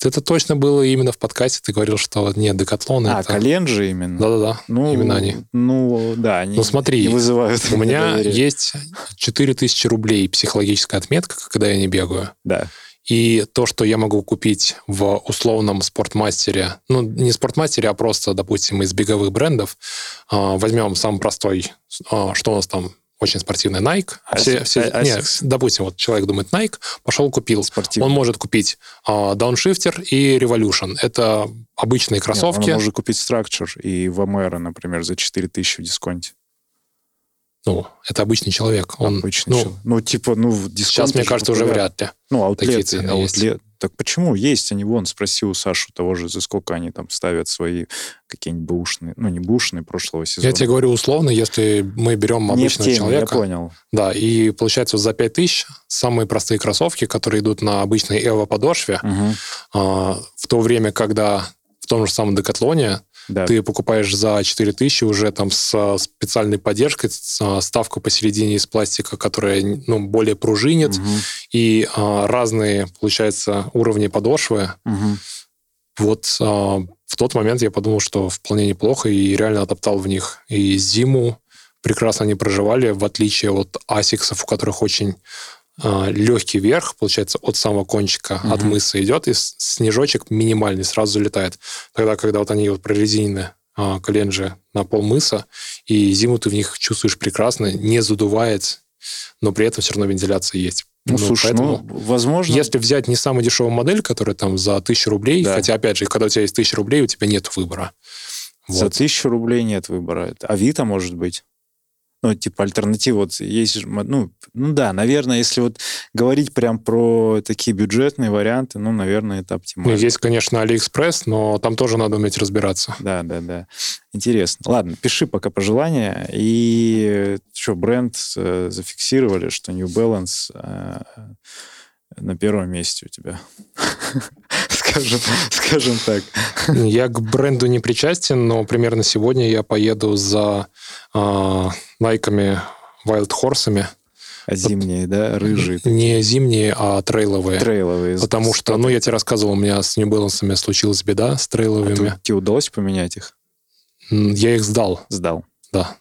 это точно было именно в подкасте. Ты говорил, что нет, Декатлон... А, это... коленджи именно? Да-да-да, ну, именно они. Ну, да, они ну, смотри, не вызывают у меня доверие. Есть четыре тысячи рублей психологическая отметка, когда я не бегаю. Да. И то, что я могу купить в условном спортмастере, ну, не спортмастере, а просто, допустим, из беговых брендов, возьмем самый простой, что у нас там, очень спортивный Nike. Все, все, нет, допустим, вот человек думает Nike, пошел купил. Спортивный. Он может купить Downshifter и Revolution. Это обычные кроссовки. Нет, он может купить Structure и Vomero, например, за четыре тысячи в дисконте. Ну, это обычный человек. Он, обычный ну, человек. Ну, типа, ну, дисконт... Сейчас, мне кажется, популярен. Уже вряд ли. Ну, аутлеты. аутлет. Так почему? Есть они, вон, спроси у Саши того же, за сколько они там ставят свои какие-нибудь бэушные, ну, не бэушные прошлого сезона. Я тебе говорю условно, если мы берем обычного не в теме, человека. Я понял. Да, и получается, вот за пять тысяч самые простые кроссовки, которые идут на обычной эво-подошве, угу. а, в то время, когда в том же самом Декатлоне да. Ты покупаешь за четыре тысячи уже там с специальной поддержкой, ставку посередине из пластика, которая ну, более пружинит, угу. и а, разные, получается, уровни подошвы. Угу. Вот а, в тот момент я подумал, что вполне неплохо, и реально отоптал в них. И зиму прекрасно они проживали, в отличие от асиксов, у которых очень а, легкий верх, получается, от самого кончика, угу. от мыса идет, и снежочек минимальный сразу залетает. Тогда, когда вот они вот прорезинены, а, коленджи на пол мыса, и зиму ты в них чувствуешь прекрасно, не задувает, но при этом все равно вентиляция есть. Ну, ну, слушай, поэтому, ну, возможно... Если взять не самую дешевую модель, которая там за тысячу рублей, да. хотя, опять же, когда у тебя есть тысяча рублей, у тебя нет выбора. Вот. За тысячу рублей нет выбора. Авито, может быть? Ну, типа, альтернатива вот есть... Ну, ну, да, наверное, если вот говорить прям про такие бюджетные варианты, ну, наверное, это оптимально. Ну, есть, конечно, Алиэкспресс, но там тоже надо уметь разбираться. Да, да, да. Интересно. Ладно, пиши пока пожелания. И что, бренд э, зафиксировали, что New Balance э, на первом месте у тебя. Скажем, скажем так. Я к бренду не причастен, но примерно сегодня я поеду за э, Найками Wild Horse'ами. А зимние, да? Рыжие? Не зимние, а трейловые. Трейловые. Потому что, ну, я тебе рассказывал, у меня с New Balance'ами случилась беда, с трейловыми. А тебе удалось поменять их? Я их сдал. Сдал. Да.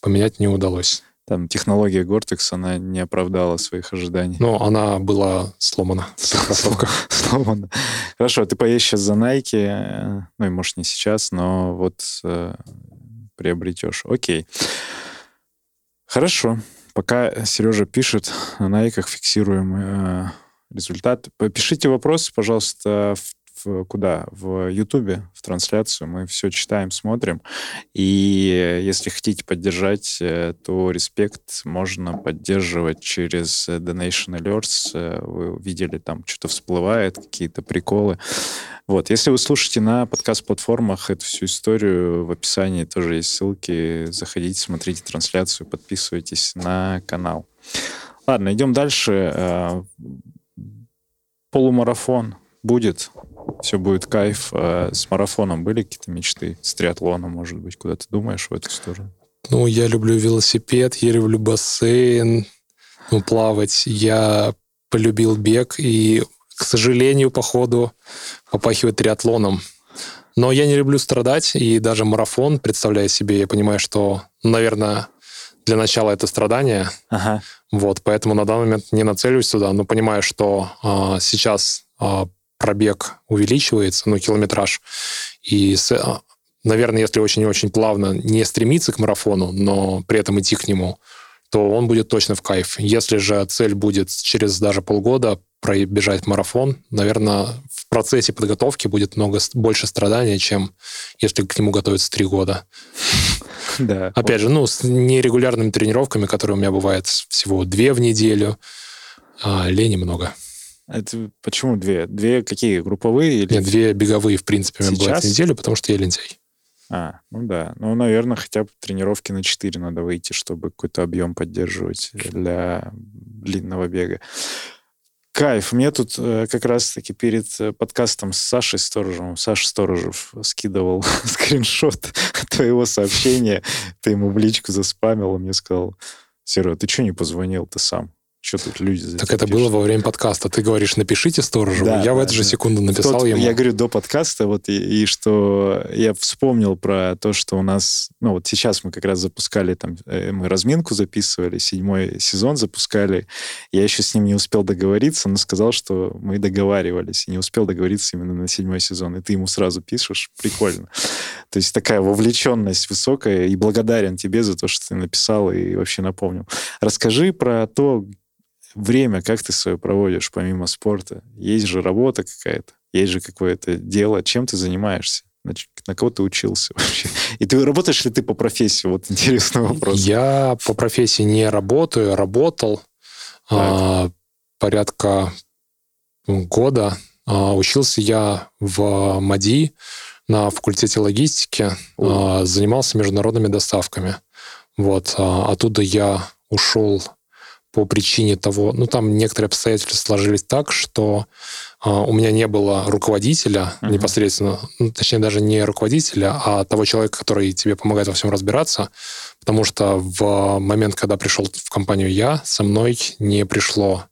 Поменять не удалось. Там технология Гортекс, она не оправдала своих ожиданий. Но она была сломана. Сломана. Хорошо, ты поедешь сейчас за Nike, ну и, может, не сейчас, но вот э, приобретешь. Окей. Хорошо. Пока Сережа пишет, на Nike фиксируем э, результат. Пишите вопросы, пожалуйста, в куда? В Ютубе, в трансляцию. Мы все читаем, смотрим. И если хотите поддержать, то респект можно поддерживать через Donation Alerts. Вы видели, там что-то всплывает, какие-то приколы. Вот. Если вы слушаете на подкаст-платформах эту всю историю, в описании тоже есть ссылки. Заходите, смотрите трансляцию, подписывайтесь на канал. Ладно, идем дальше. Полумарафон будет. Все будет кайф. С марафоном были какие-то мечты? С триатлоном, может быть, куда ты думаешь в эту сторону? Ну, я люблю велосипед, я люблю бассейн, ну, плавать. Я полюбил бег и, к сожалению, походу, попахивает триатлоном. Но я не люблю страдать, и даже марафон, представляя себе, я понимаю, что, наверное, для начала это страдание. Ага. Вот, поэтому на данный момент не нацелюсь сюда, но понимаю, что а, сейчас... А, пробег увеличивается, ну, километраж. И, наверное, если очень-очень плавно не стремиться к марафону, но при этом идти к нему, то он будет точно в кайф. Если же цель будет через даже полгода пробежать марафон, наверное, в процессе подготовки будет много больше страданий, чем если к нему готовиться три года. Опять же, ну, с нерегулярными тренировками, которые у меня бывают всего две в неделю, лени много. Это почему две? Две какие? Групповые? Или... Нет, две беговые, в принципе, у меня бывают в неделю, потому что я лентяй. А, ну да. Ну, наверное, хотя бы тренировки на четыре надо выйти, чтобы какой-то объем поддерживать для длинного бега. Кайф. Мне тут как раз-таки перед подкастом с Сашей Сторожевым, Саша Сторожев скидывал скриншот твоего сообщения. Ты ему в личку заспамил, он мне сказал: Серега, ты что не позвонил, ты сам? Что тут люди за Так это пишут? Было во время подкаста. Ты говоришь, напишите Сторожеву. Да, я да, в эту же да. секунду написал Тот, ему. Я говорю, до подкаста. вот и, и что я вспомнил про то, что у нас... Ну, вот сейчас мы как раз запускали, там, мы разминку записывали, седьмой сезон запускали. Я еще с ним не успел договориться, но сказал, что мы договаривались. И не успел договориться именно на седьмой сезон. И ты ему сразу пишешь. Прикольно. То есть такая вовлеченность высокая. И благодарен тебе за то, что ты написал и вообще напомнил. Расскажи про то... Время, как ты свое проводишь помимо спорта? Есть же работа какая-то, есть же какое-то дело. Чем ты занимаешься? На кого ты учился вообще? И ты работаешь ли ты по профессии? Вот интересный вопрос. Я по профессии не работаю, работал а, порядка года. А, учился я в МАДИ на факультете логистики, а, занимался международными доставками. Вот. А, оттуда я ушел... по причине того, ну, там некоторые обстоятельства сложились так, что э, у меня не было руководителя uh-huh. непосредственно, ну, точнее, даже не руководителя, а того человека, который тебе помогает во всем разбираться, потому что в момент, когда пришел в компанию я, со мной не пришло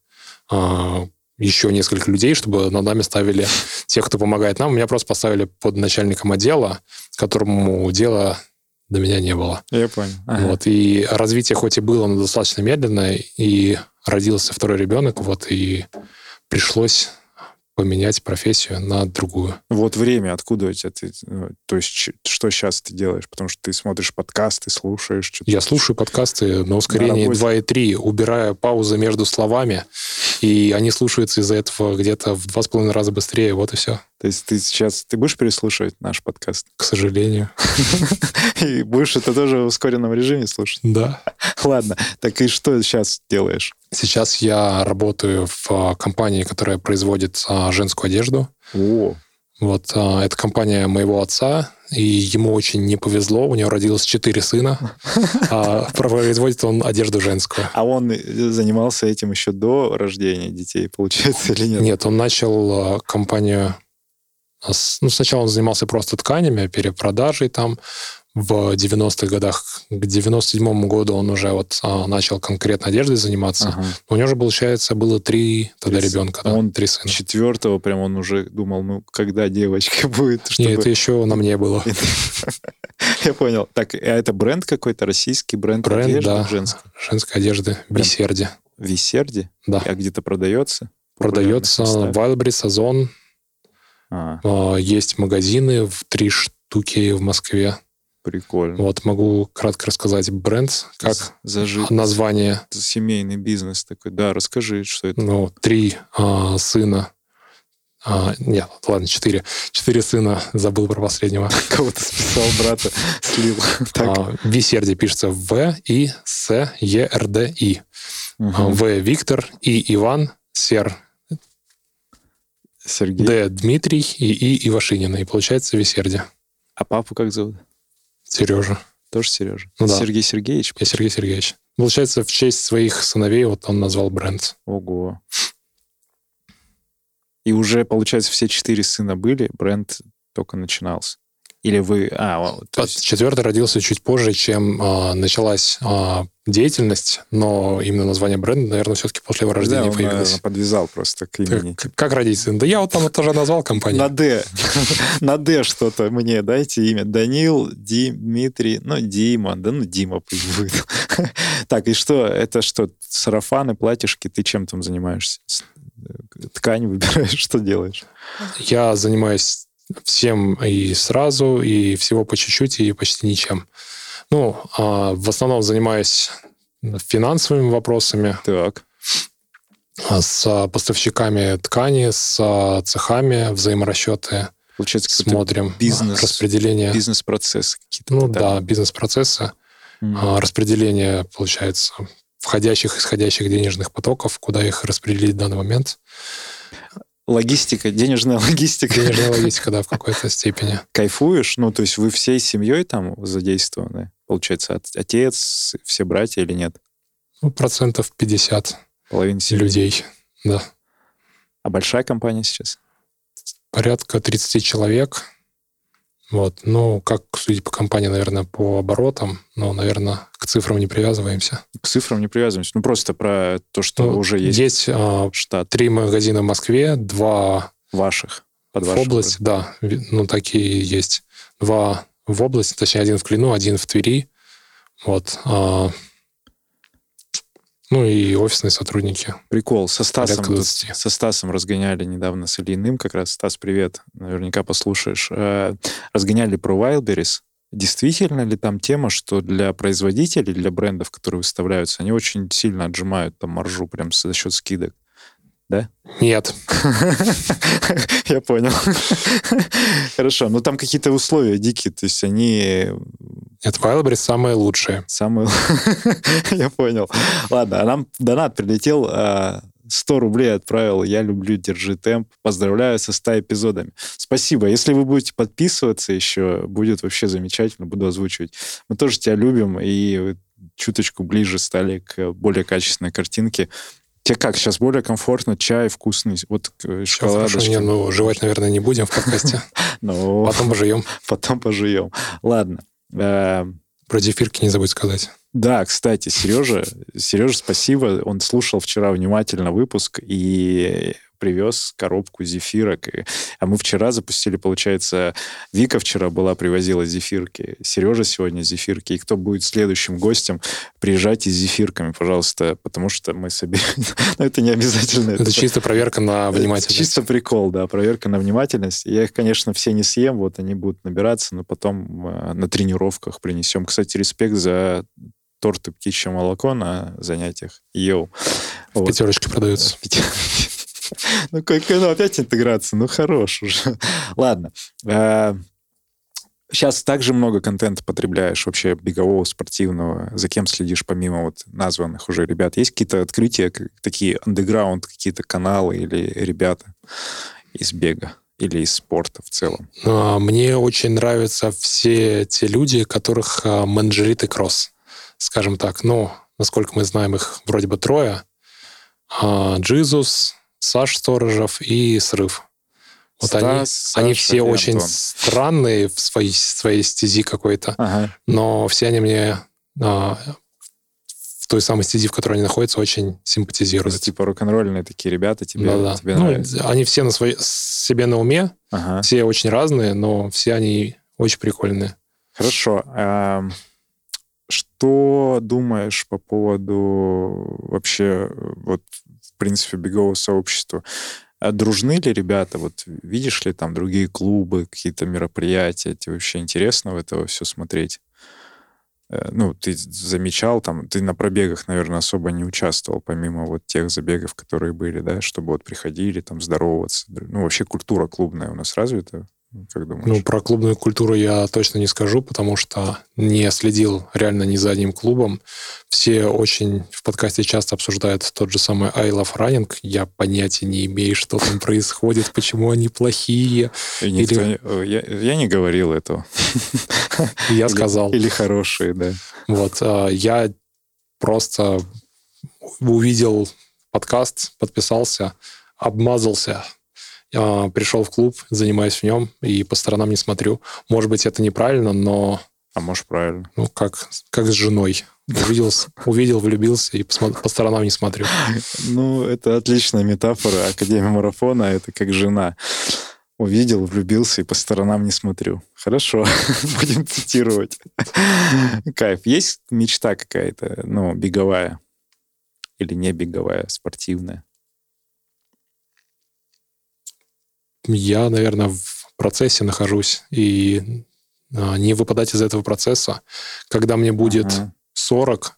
э, еще несколько людей, чтобы над нами ставили тех, кто помогает нам. Меня просто поставили под начальником отдела, которому дело... до меня не было. Я понял. Ага. Вот, и развитие хоть и было, но достаточно медленное, и родился второй ребенок, вот, и пришлось поменять профессию на другую. Вот время, откуда у тебя ты... То есть что сейчас ты делаешь? Потому что ты смотришь подкасты, слушаешь... Что-то... Я слушаю подкасты на ускорении на два и три, убирая паузы между словами, и они слушаются из-за этого где-то в два с половиной раза быстрее, вот и все. То есть ты сейчас... Ты будешь переслушивать наш подкаст? К сожалению. И будешь это тоже в ускоренном режиме слушать? Да. Ладно. Так и что сейчас делаешь? Сейчас я работаю в компании, которая производит женскую одежду. О. Вот. Это компания моего отца, и ему очень не повезло. У него родилось четыре сына. Производит он одежду женскую. А он занимался этим еще до рождения детей, получается, или нет? Нет, он начал компанию... Ну, сначала он занимался просто тканями, перепродажей там. В девяностых годах, к девяносто седьмому году он уже вот а, начал конкретно одеждой заниматься. Ага. У него же, получается, было три тогда три ребенка. Да? Он три сына. Четвертого прям он уже думал, ну, когда девочка будет? Чтобы... Нет, это еще на мне было. Я понял. Так, а это бренд какой-то? Российский бренд одежды? Женской одежды. Висерди. Висерди? Да. А где-то продается? Продается. Wildberries, Озон. Есть магазины в три штуки в Москве. Прикольно. Вот, могу кратко рассказать бренд, как Зажит. Название. Это семейный бизнес такой. Да, расскажи, что это. Ну, три а, сына. А, нет, ладно, четыре. Четыре сына. Забыл про последнего. Кого-то списал, брата слил. Висерди пишется В, И, С, Е, Р, Д, И. В Виктор, И Иван, Сер Сергей. Д Дмитрий и И Ивашинин. И получается Висерди. А папу как зовут? Сережа. Тоже Сережа? Ну, да. Сергей Сергеевич? Я Сергей Сергеевич. Получается, в честь своих сыновей вот он назвал бренд. Ого. И уже, получается, все четыре сына были, бренд только начинался. Или вы... А, то есть... Четвертый родился чуть позже, чем а, началась а, деятельность, но именно название бренда, наверное, все-таки после его рождения да, он, появилось. Наверное, подвязал просто к имени. Как, как родитель? Да я вот там тоже назвал компанию. На «Д». На «Д» что-то мне дайте имя. Данил, Дмитрий, ну, Дима. Да ну, Дима пусть будет. Так, и что? Это что? Сарафаны, платьишки? Ты чем там занимаешься? Ткань выбираешь? Что делаешь? Я занимаюсь... Всем и сразу, и всего по чуть-чуть, и почти ничем. Ну, а в основном занимаюсь финансовыми вопросами. Так. С поставщиками ткани, с цехами, взаиморасчеты. Получается, смотрим бизнес, распределение. Бизнес-процессы какие-то. Ну да, да бизнес-процессы. Mm-hmm. Распределение, получается, входящих, исходящих денежных потоков, куда их распределить в данный момент. Логистика, денежная логистика. Денежная логистика, да, в какой-то степени. Кайфуешь? Ну, то есть вы всей семьей там задействованы? Получается, отец, все братья или нет? Ну, процентов пятьдесят. Половина семьи. Людей, да. А большая компания сейчас? Порядка тридцати человек. Вот. Ну, как судить по компании, наверное, по оборотам, но, наверное, к цифрам не привязываемся. К цифрам не привязываемся. Ну, просто про то, что ну, уже есть. Есть а, штат. Три магазина в Москве, два ваших. Под в ваших области, да. Ну, такие есть. Два в области, точнее, один в Клину, один в Твери. Вот. А, ну, и офисные сотрудники. Прикол. Со Стасом, тут, со Стасом разгоняли недавно с Ильиным. Как раз, Стас, привет. Наверняка послушаешь. Разгоняли про Wildberries. Действительно ли там тема, что для производителей, для брендов, которые выставляются, они очень сильно отжимают там маржу прям за счет скидок? Да? Нет. Я понял. Хорошо. Но там какие-то условия дикие. То есть они... Нет, Wildberries самые лучшие. Самые лучшие. Я понял. Ладно, а нам донат прилетел. сто рублей отправил. Я люблю, держи темп. Поздравляю со ста эпизодами. Спасибо. Если вы будете подписываться еще, будет вообще замечательно. Буду озвучивать. Мы тоже тебя любим. И чуточку ближе стали к более качественной картинке. Тебе как? Сейчас более комфортно? Чай вкусный? Вот шоколадочки? Не, ну, жевать, наверное, не будем в подкасте. Потом пожуем. Потом пожуем. Ладно. Про дефирки не забудь сказать. Да, кстати, Сережа, Сережа, спасибо. Он слушал вчера внимательно выпуск и привез коробку зефирок. А мы вчера запустили, получается, Вика вчера была, привозила зефирки. Сережа сегодня зефирки. И кто будет следующим гостем, приезжайте с зефирками, пожалуйста, потому что мы собираем... Но это не обязательно. Это, это чисто проверка на внимательность. Чисто прикол, да, проверка на внимательность. Я их, конечно, все не съем, вот они будут набираться, но потом э, на тренировках принесем. Кстати, респект за торты птичье молоко на занятиях. Йоу. В вот. Пятерочке продаются. Ну, ну, опять интеграция, ну, хорош уже. Ладно. Сейчас также много контента потребляешь вообще бегового, спортивного. За кем следишь помимо вот названных уже ребят? Есть какие-то открытия, такие андеграунд, какие-то каналы или ребята из бега или из спорта в целом? Мне очень нравятся все те люди, которых менеджерит Экрос, скажем так. Ну, насколько мы знаем, их вроде бы трое. Джизус, Саша Сторожев и Срыв. Вот Стас, они, Саша, они все очень Антон. Странные в своей, своей стези какой-то, ага. Но все они мне а, в той самой стези, в которой они находятся, очень симпатизируют. Это типа рок-н-ролльные такие ребята тебе, да-да. Тебе ну, нравятся? Они все на свои, себе на уме, ага. Все очень разные, но все они очень прикольные. Хорошо. А что думаешь по поводу вообще вот в принципе, бегового сообщества. А дружны ли ребята? Вот видишь ли там другие клубы, какие-то мероприятия? Тебе вообще интересно в это все смотреть? Ну, ты замечал там, ты на пробегах, наверное, особо не участвовал, помимо вот тех забегов, которые были, да, чтобы вот приходили там здороваться. Ну, вообще культура клубная у нас развита, как думаешь? Ну, про клубную культуру я точно не скажу, потому что не следил реально ни за одним клубом. Все очень в подкасте часто обсуждают тот же самый I Love Running. Я понятия не имею, что там происходит, почему они плохие. Никто... Или... Я, я не говорил этого. Я сказал. Или хорошие, да. Вот. Я просто увидел подкаст, подписался, обмазался. Пришел в клуб, занимаюсь в нем и по сторонам не смотрю. Может быть, это неправильно, но... А может, правильно. Ну, как, как с женой. Увидел, увидел, влюбился и посмотри, по сторонам не смотрю. Ну, это отличная метафора. Академия марафона — это как жена. Увидел, влюбился и по сторонам не смотрю. Хорошо, будем цитировать. Кайф. Есть мечта какая-то, ну, беговая или не беговая, спортивная? Я, наверное, в процессе нахожусь. И а, не выпадать из этого процесса. Когда мне будет ага. сорок,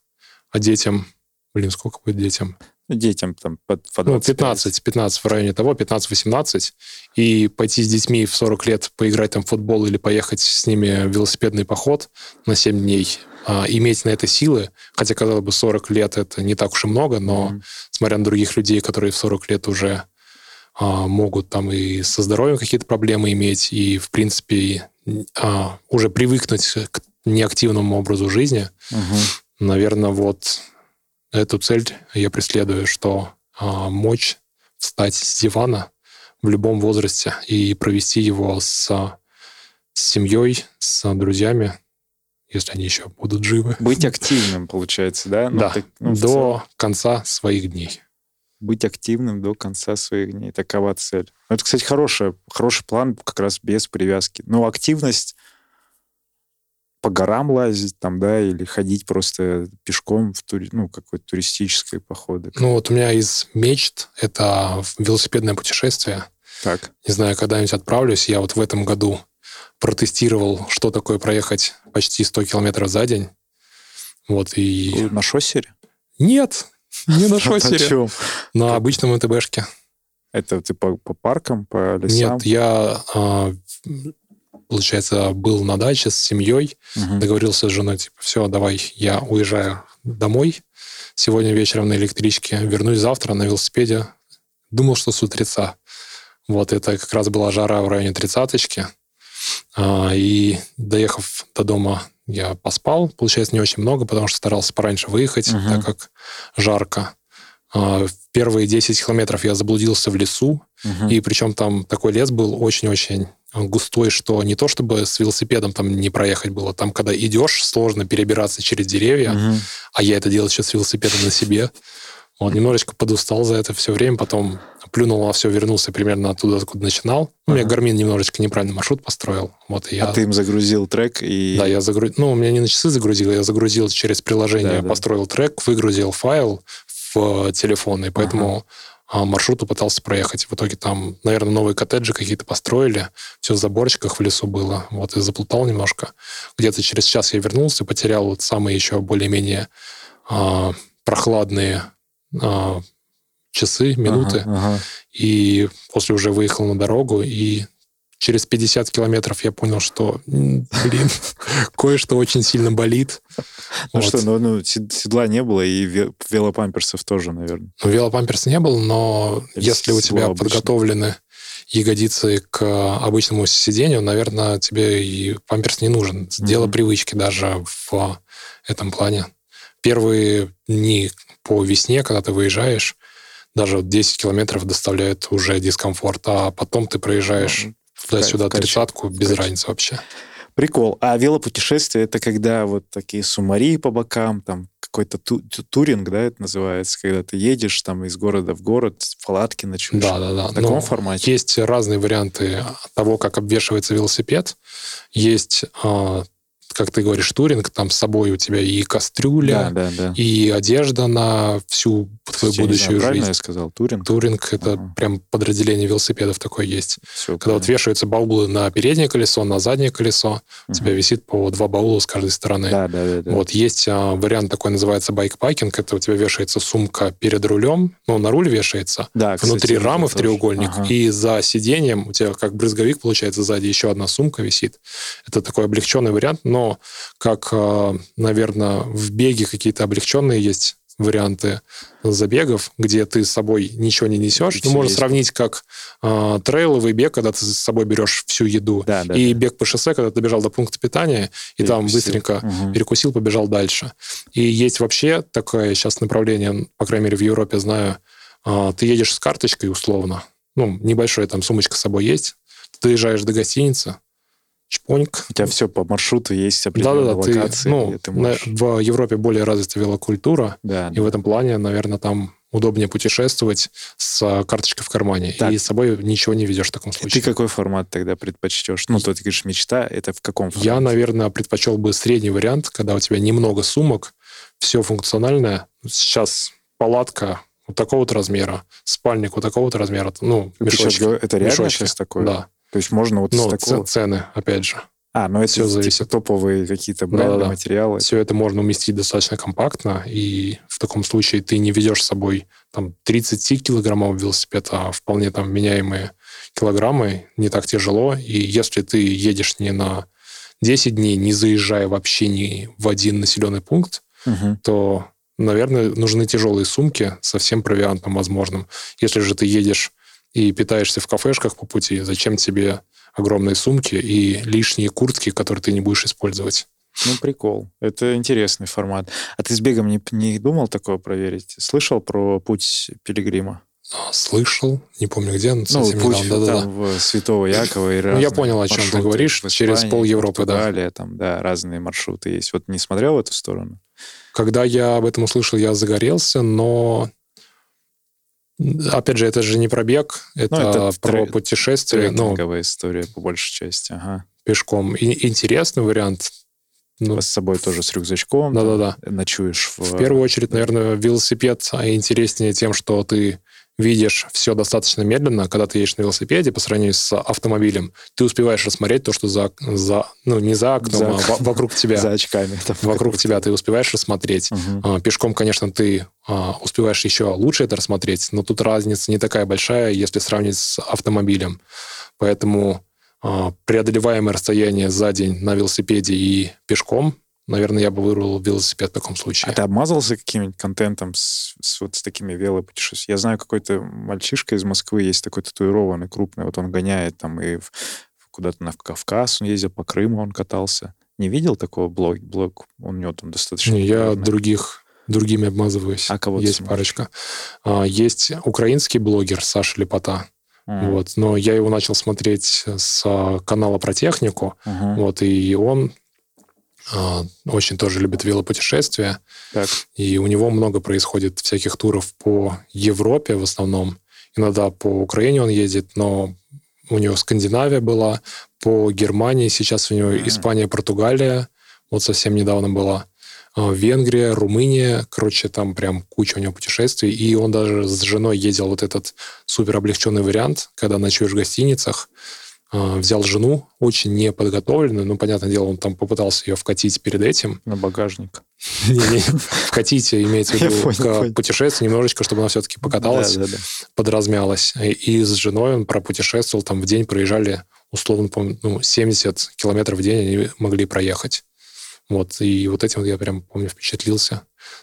а детям... Блин, сколько будет детям? Детям там под двадцать пять. Ну, пятнадцать, пятнадцать в районе того, пятнадцать-восемнадцать. И пойти с детьми в сорок лет поиграть там в футбол или поехать с ними в велосипедный поход на семь дней. А, иметь на это силы. Хотя, казалось бы, сорок лет — это не так уж и много, но mm-hmm. смотря на других людей, которые в сорок лет уже... могут там и со здоровьем какие-то проблемы иметь, и, в принципе, а, уже привыкнуть к неактивному образу жизни. Угу. Наверное, вот эту цель я преследую, что а, мочь встать с дивана в любом возрасте и провести его с, с семьей, с друзьями, если они еще будут живы. Быть активным, получается, да? Ну, да, так, ну, до конца своих дней. Быть активным до конца своих дней. Такова цель. Ну, это, кстати, хорошая, хороший план как раз без привязки. Ну, активность по горам лазить там, да, или ходить просто пешком в тури... ну, какой-то туристической походы. Ну, вот у меня из мечт это велосипедное путешествие. Так. Не знаю, когда-нибудь отправлюсь. Я вот в этом году протестировал, что такое проехать почти сто километров за день. Вот, и... Вы на шоссере? Нет, не на шоссере. На обычном МТБшке. Это ты по паркам, по лесам? Нет, я... Получается, был на даче с семьей, угу. договорился с женой, типа, все, давай, я уезжаю домой, сегодня вечером на электричке, вернусь завтра на велосипеде. Думал, что с утреца. Вот это как раз была жара в районе тридцаточки. И доехав до дома, я поспал. Получается, не очень много, потому что старался пораньше выехать, угу. так как жарко. Первые десять километров я заблудился в лесу, угу. и причем там такой лес был очень-очень густой, что не то чтобы с велосипедом там не проехать было, там, когда идешь, сложно перебираться через деревья, угу. а я это делал сейчас с велосипедом на себе. Вот, немножечко подустал за это все время, потом плюнул на все, вернулся примерно оттуда, откуда начинал. У меня Garmin немножечко неправильный маршрут построил. Вот, и я... А ты им загрузил трек? И... Да, я загрузил. Ну, у меня не на часы загрузил, я загрузил через приложение, да, построил да. трек, выгрузил файл в телефон, и поэтому... Ага. маршруту пытался проехать. В итоге там, наверное, новые коттеджи какие-то построили, все в заборчиках в лесу было, вот, и заплутал немножко. Где-то через час я вернулся, потерял вот самые еще более-менее а, прохладные а, часы, минуты, ага, ага. и после уже выехал на дорогу, и через пятьдесят километров я понял, что, блин, кое-что очень сильно болит. Ну что, ну седла не было, и велопамперсов тоже, наверное. Велопамперс не был, но если у тебя подготовлены ягодицы к обычному сидению, наверное, тебе и памперс не нужен. Дело привычки даже в этом плане. Первые дни по весне, когда ты выезжаешь, даже десять километров доставляет уже дискомфорт, а потом ты проезжаешь... Туда-сюда тридцатку, без разницы вообще. Прикол. А велопутешествие — это когда вот такие суммари по бокам, там какой-то ту- туринг, да, это называется, когда ты едешь там из города в город, в палатке ночуешь. Да-да-да. В таком Но формате. Есть разные варианты того, как обвешивается велосипед. Есть, как ты говоришь, туринг, там с собой у тебя и кастрюля, да, да, да. и одежда на всю твою я будущую не знаю, жизнь. Я сказал, туринг. Туринг — это ага. прям подразделение велосипедов такое есть. Все, когда понятно. Вот вешаются баулы на переднее колесо, на заднее колесо, у ага. тебя висит по два баула с каждой стороны. Да, да, да, да. Вот есть а, вариант такой, называется байкпакинг, это у тебя вешается сумка перед рулем, ну, на руль вешается, да, внутри кстати, рамы в тоже. треугольник, ага. и за сиденьем у тебя как брызговик, получается, сзади еще одна сумка висит. Это такой облегченный вариант, но Но как, наверное, в беге какие-то облегченные есть варианты забегов, где ты с собой ничего не несешь. Ну, можно сравнить как э, трейловый бег, когда ты с собой берешь всю еду, да, да, и да. бег по шоссе, когда ты добежал до пункта питания, и перекусил. Там быстренько угу. перекусил, побежал дальше. И есть вообще такое сейчас направление, по крайней мере, в Европе знаю, э, ты едешь с карточкой условно, ну, небольшая там сумочка с собой есть, ты доезжаешь до гостиницы, чпоньк. У тебя все по маршруту есть определенные да, да, локации. Ты, ну, ты можешь... В Европе более развита велокультура, да, и да. в этом плане, наверное, там удобнее путешествовать с карточкой в кармане. Так. И с собой ничего не ведешь в таком случае. И ты какой формат тогда предпочтешь? Ну, то ты говоришь, мечта, это в каком формате? Я, наверное, предпочел бы средний вариант, когда у тебя немного сумок, все функциональное. Сейчас палатка вот такого вот размера, спальник вот такого вот размера. Ну, мешочек. Это реально мешочки. Сейчас такое? Да. То есть можно вот ну, с такого... цены, опять же. А, ну это все зависит типа, топовые какие-то бренды, да, да, да. материалы. Все это можно уместить достаточно компактно, и в таком случае ты не ведешь с собой там тридцатикилограммовый велосипед, а вполне там меняемые килограммы, не так тяжело. И если ты едешь не на десять дней, не заезжая вообще ни в один населенный пункт, угу. то, наверное, нужны тяжелые сумки со всем провиантом возможным. Если же ты едешь и питаешься в кафешках по пути, зачем тебе огромные сумки и лишние куртки, которые ты не будешь использовать? Ну, прикол. Это интересный формат. А ты с бегом не, не думал такое проверить? Слышал про путь пилигрима? слышал, не помню где, но ну, путь да, да, да. Святого Якова и разные. Я понял, о чем ты говоришь, через пол Европы, да. Там, да, разные маршруты есть. Вот не смотрел в эту сторону? Когда я об этом услышал, я загорелся, но... Опять же, это же не пробег, это, ну, это про тре- путешествие. Трекинговая ну, история, по большей части. Ага. Пешком. И интересный вариант. Ну, с собой тоже с рюкзачком. Да-да-да. Ночуешь в... В первую очередь, да. Наверное, велосипед интереснее тем, что ты видишь все достаточно медленно, когда ты едешь на велосипеде по сравнению с автомобилем, ты успеваешь рассмотреть то, что за, за ну, не за окном, за... а в, вокруг тебя. За очками. Вокруг тебя ты успеваешь рассмотреть. Угу. Пешком, конечно, ты успеваешь еще лучше это рассмотреть, но тут разница не такая большая, если сравнить с автомобилем. Поэтому преодолеваемое расстояние за день на велосипеде и пешком, наверное, я бы выбрал велосипед в таком случае. А ты обмазался каким-нибудь контентом с, с, вот с такими велопутешествиями? Я знаю, какой-то мальчишка из Москвы есть такой татуированный, крупный. Вот он гоняет там и в, куда-то на Кавказ, он ездил, по Крыму он катался. Не видел такого блог? блог? Он у него там достаточно... Не, я других, другими обмазываюсь. А кого-то есть парочка. А, есть украинский блогер Саша Лепота. Mm-hmm. Вот. Но я его начал смотреть с канала про технику. Mm-hmm. Вот, и он... очень тоже любит велопутешествия. Так. И у него много происходит всяких туров по Европе в основном. Иногда по Украине он ездит, но у него Скандинавия была, по Германии, сейчас у него mm-hmm. Испания, Португалия, вот совсем недавно была, Венгрия, Румыния, короче, там прям куча у него путешествий. И он даже с женой ездил вот этот супер облегченный вариант, когда ночуешь в гостиницах, взял жену, очень неподготовленную, ну, понятное дело, он там попытался ее вкатить перед этим. На багажник. Вкатить, имеется в виду, путешествие немножечко, чтобы она все-таки покаталась, подразмялась. И с женой он пропутешествовал, там в день проезжали, условно, помню, семьдесят километров в день они могли проехать. Вот, и вот этим я прям, помню, впечатлился.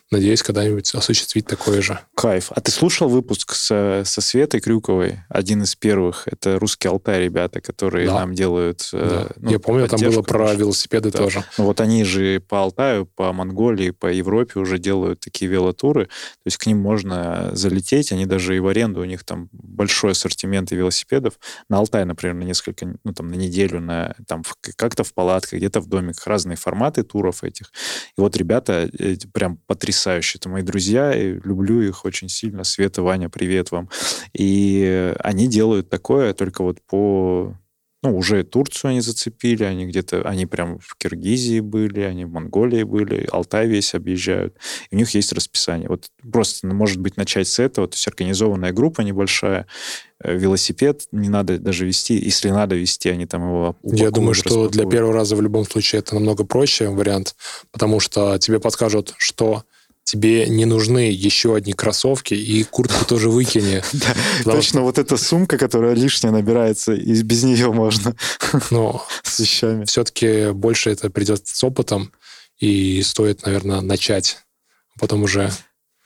Надеюсь, когда-нибудь осуществить такое же. Кайф. А ты слушал выпуск со, со Светой Крюковой? Один из первых. Это «Русский Алтай», ребята, которые да. нам делают... Да. Ну, я помню, там было про конечно. велосипеды да. тоже. Ну, вот они же по Алтаю, по Монголии, по Европе уже делают такие велотуры. То есть к ним можно залететь. Они даже и в аренду. У них там большой ассортимент и велосипедов. На Алтай, например, на несколько... Ну, там, на неделю, на, там, как-то в палатках, где-то в домиках. Разные форматы туров этих. И вот ребята прям потрясающе. Это мои друзья, и люблю их очень сильно. Света, Ваня, привет вам. И они делают такое только вот по... Ну, уже Турцию они зацепили, они где-то... Они прям в Киргизии были, они в Монголии были, Алтай весь объезжают. И у них есть расписание. Вот просто, может быть, начать с этого. То есть организованная группа небольшая, велосипед не надо даже вести. Если надо вести, они там его... Я думаю, что для первого раза в любом случае это намного проще вариант, потому что тебе подскажут, что... Тебе не нужны еще одни кроссовки, и куртку тоже выкини. Точно, вот эта сумка, которая лишняя набирается, и без нее можно. Но с вещами. Все-таки больше это придет с опытом, и стоит, наверное, начать. Потом уже...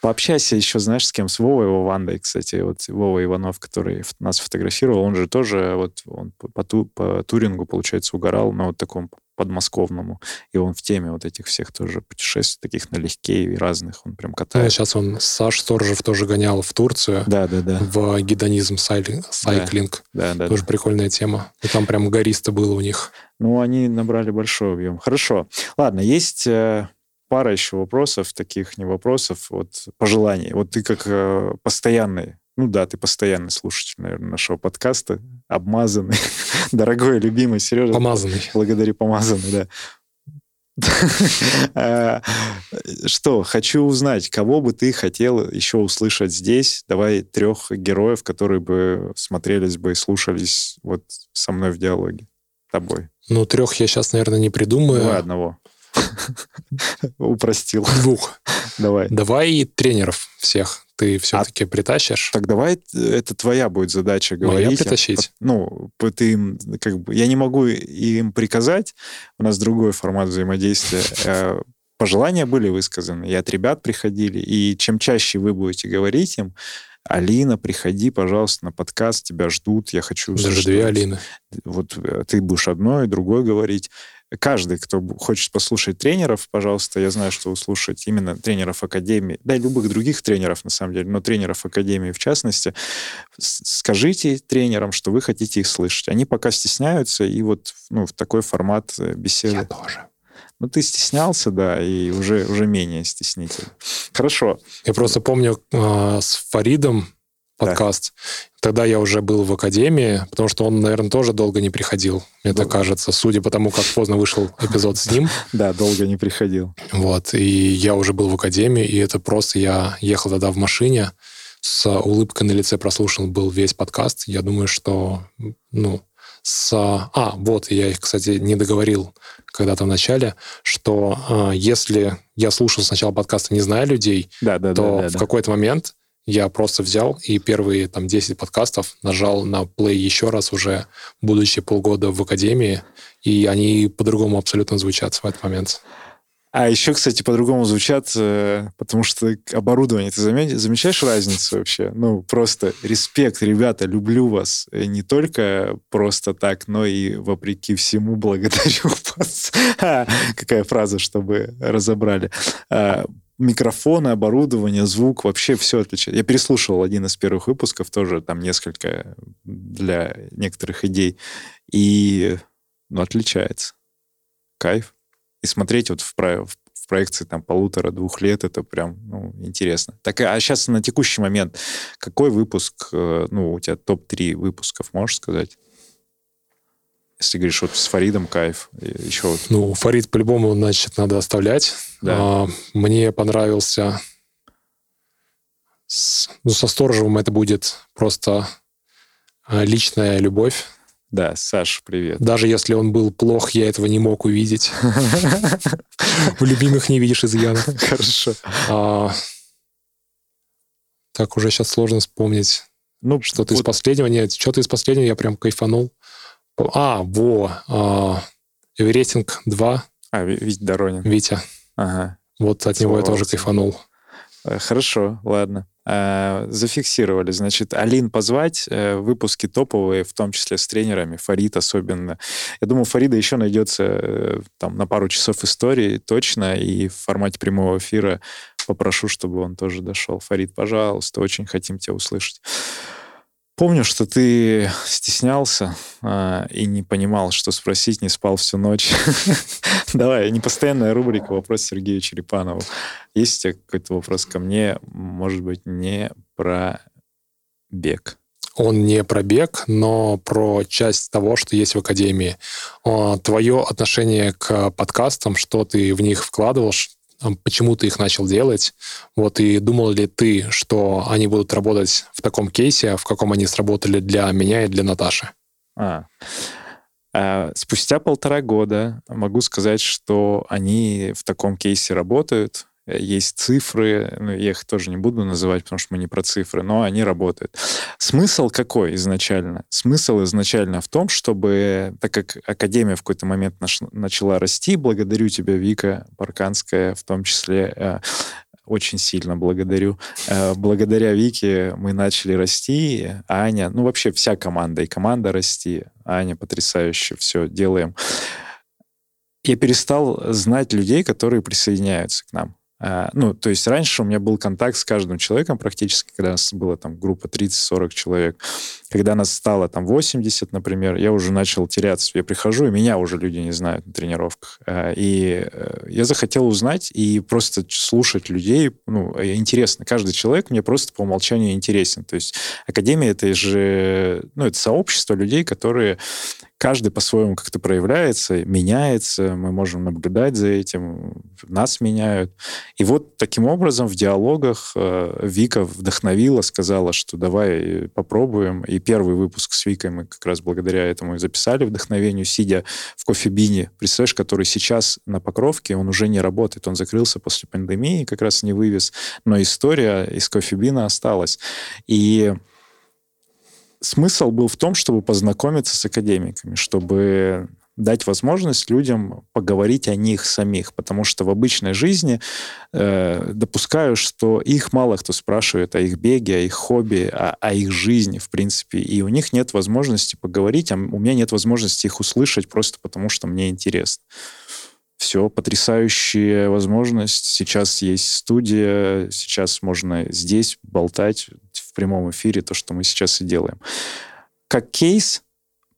Пообщайся еще, знаешь, с кем? С Вовой Ивановой, кстати. Вот Вова Иванов, который нас фотографировал, он же тоже вот, он по, ту, по турингу, получается, угорал, но вот таком подмосковному. И он в теме вот этих всех тоже путешествий, таких налегке и разных. Он прям катает. Да, сейчас он, Саша Сторожев, тоже гонял в Турцию. Да, да, да. В гедонизм сайклинг. Да, да, тоже да. Прикольная тема. И там прям гористо было у них. Ну, они набрали большой объем. Хорошо. Ладно, есть... Пара еще вопросов, таких не вопросов, вот пожеланий. Вот ты как э, постоянный, ну да, ты постоянный слушатель, наверное, нашего подкаста, обмазанный, дорогой, любимый Сережа. Помазанный. Благодари, помазанный, да. Что, хочу узнать, кого бы ты хотел еще услышать здесь? Давай трех героев, которые бы смотрелись бы и слушались вот со мной в диалоге, тобой. Ну, трех я сейчас, наверное, не придумаю. Давай одного. Упростил. Двух. Давай. Давай тренеров всех ты все-таки а, притащишь. Так давай, это твоя будет задача говорить. Моя притащить. Ну, ты им, как бы, я не могу им приказать, у нас другой формат взаимодействия. Пожелания были высказаны, и от ребят приходили, и чем чаще вы будете говорить им, Алина, приходи, пожалуйста, на подкаст, тебя ждут, я хочу... Даже две Алины. Вот ты будешь одной, другой говорить. Каждый, кто хочет послушать тренеров, пожалуйста, я знаю, что услышать именно тренеров Академии, да и любых других тренеров, на самом деле, но тренеров Академии в частности, скажите тренерам, что вы хотите их слышать. Они пока стесняются, и вот ну, в такой формат беседы... Я тоже. Ну, ты стеснялся, да, и уже, уже менее стеснителен. Хорошо. Я просто помню э, с Фаридом подкаст. Да. Тогда я уже был в Академии, потому что он, наверное, тоже долго не приходил, мне долго. так кажется, судя по тому, как поздно вышел эпизод с ним. Да, долго не приходил. Вот, и я уже был в Академии, и это просто... Я ехал тогда в машине, с улыбкой на лице прослушал был весь подкаст. Я думаю, что... ну с... А, вот, я их, кстати, не договорил когда-то в начале, что э, если я слушал сначала подкасты, не зная людей, да, да, то да, да, в да. какой-то момент я просто взял и первые там десять подкастов нажал на плей еще раз уже, будучи полгода в Академии, и они по-другому абсолютно звучат в этот момент. А еще, кстати, по-другому звучат, потому что оборудование. Ты замечаешь разницу вообще? Ну, просто респект, ребята, люблю вас. Не только просто так, но и вопреки всему благодарю вас. Какая фраза, чтобы разобрали. Микрофоны, оборудование, звук, вообще все отличается. Я переслушивал один из первых выпусков, тоже там несколько для некоторых идей. И, ну, отличается. Кайф. И смотреть вот в, про- в проекции там полутора-двух лет, это прям ну, интересно. Так, а сейчас на текущий момент какой выпуск, ну, у тебя топ-три выпусков, можешь сказать? Если говоришь, вот с Фаридом кайф, еще вот. Ну, Фарид по-любому, значит, надо оставлять. Да. А, мне понравился... С, ну, со Сторожевым это будет просто личная любовь. Да, Саш, привет. Даже если он был плох, я этого не мог увидеть. В любимых не видишь изъянов. Хорошо. Так уже сейчас сложно вспомнить. Ну, что-то из последнего. Нет, что-то из последнего я прям кайфанул. А, во. Эверестинг два. А, Витя Доронин. Витя. Ага. Вот от него я тоже кайфанул. Хорошо, ладно. Зафиксировали. Значит, Алин позвать, выпуски топовые, в том числе с тренерами, Фарид особенно. Я думаю, Фарида еще найдется там на пару часов истории точно, и в формате прямого эфира попрошу, чтобы он тоже дошел. Фарид, пожалуйста, очень хотим тебя услышать. Помню, что ты стеснялся а, и не понимал, что спросить, не спал всю ночь. Давай, непостоянная рубрика «Вопрос Сергею Черепанову». Есть у тебя какой-то вопрос ко мне, может быть, не про бег? Он не про бег, но про часть того, что есть в Академии. Твое отношение к подкастам, что ты в них вкладывал, почему ты их начал делать, вот, и думал ли ты, что они будут работать в таком кейсе, в каком они сработали для меня и для Наташи? А. А, спустя полтора года могу сказать, что они в таком кейсе работают. Есть цифры, ну, я их тоже не буду называть, потому что мы не про цифры, но они работают. Смысл какой изначально? Смысл изначально в том, чтобы, так как Академия в какой-то момент наш, начала расти, благодарю тебя, Вика Парканская, в том числе, э, очень сильно благодарю. Э, благодаря Вике мы начали расти, а Аня, ну вообще вся команда, и команда расти, а Аня потрясающе все делаем. Я перестал знать людей, которые присоединяются к нам. Ну, то есть раньше у меня был контакт с каждым человеком практически, когда у нас была там группа тридцать-сорок человек. Когда нас стало там восемьдесят, например, я уже начал теряться. Я прихожу, и меня уже люди не знают на тренировках. И я захотел узнать и просто слушать людей. Ну, интересно. Каждый человек мне просто по умолчанию интересен. То есть Академия — это же... Ну, это сообщество людей, которые... Каждый по-своему как-то проявляется, меняется, мы можем наблюдать за этим, нас меняют. И вот таким образом в диалогах Вика вдохновила, сказала, что давай попробуем. И первый выпуск с Викой мы как раз благодаря этому и записали, вдохновению, сидя в кофебине. Представляешь, который сейчас на Покровке, он уже не работает, он закрылся после пандемии, как раз не вывез. Но история из кофебина осталась. И... Смысл был в том, чтобы познакомиться с академиками, чтобы дать возможность людям поговорить о них самих, потому что в обычной жизни э, допускаю, что их мало кто спрашивает о их беге, о их хобби, о, о их жизни, в принципе, и у них нет возможности поговорить, а у меня нет возможности их услышать просто потому, что мне интересно. Все, потрясающая возможность. Сейчас есть студия, сейчас можно здесь болтать в прямом эфире, то, что мы сейчас и делаем. Как кейс,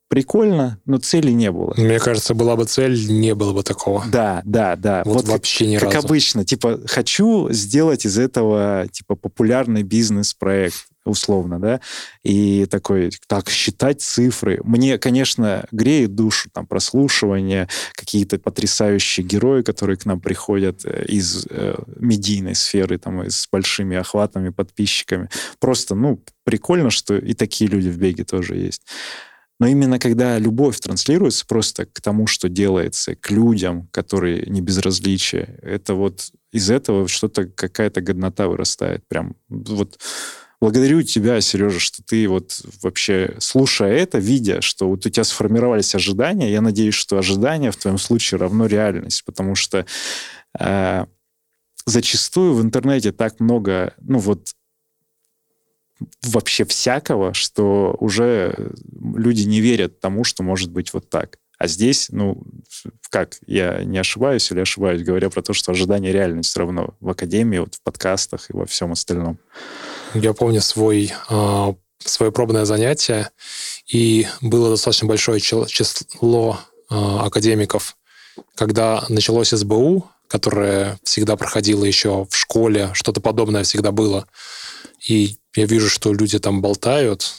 прикольно, но цели не было. Мне кажется, была бы цель, не было бы такого. Да, да, да. Вот, вот вообще ни как разу. Как обычно, типа, хочу сделать из этого, типа, популярный бизнес-проект, условно, да, и такой, так, считать цифры. Мне, конечно, греет душу, там, прослушивание, какие-то потрясающие герои, которые к нам приходят из э, медийной сферы, там, с большими охватами, подписчиками. Просто, ну, прикольно, что и такие люди в беге тоже есть. Но именно когда любовь транслируется просто к тому, что делается, к людям, которые не безразличия, это вот из этого что-то, какая-то годнота вырастает. Прям вот благодарю тебя, Сережа, что ты вот вообще, слушая это, видя, что вот у тебя сформировались ожидания, я надеюсь, что ожидания в твоем случае равно реальность, потому что э, зачастую в интернете так много, ну вот, вообще всякого, что уже люди не верят тому, что может быть вот так. А здесь, ну, как, я не ошибаюсь или ошибаюсь, говоря про то, что ожидание и реальность равно в академии, вот в подкастах и во всем остальном. Я помню свой, э, свое пробное занятие, и было достаточно большое число э, академиков. Когда началось СБУ, которое всегда проходило еще в школе, что-то подобное всегда было, и я вижу, что люди там болтают.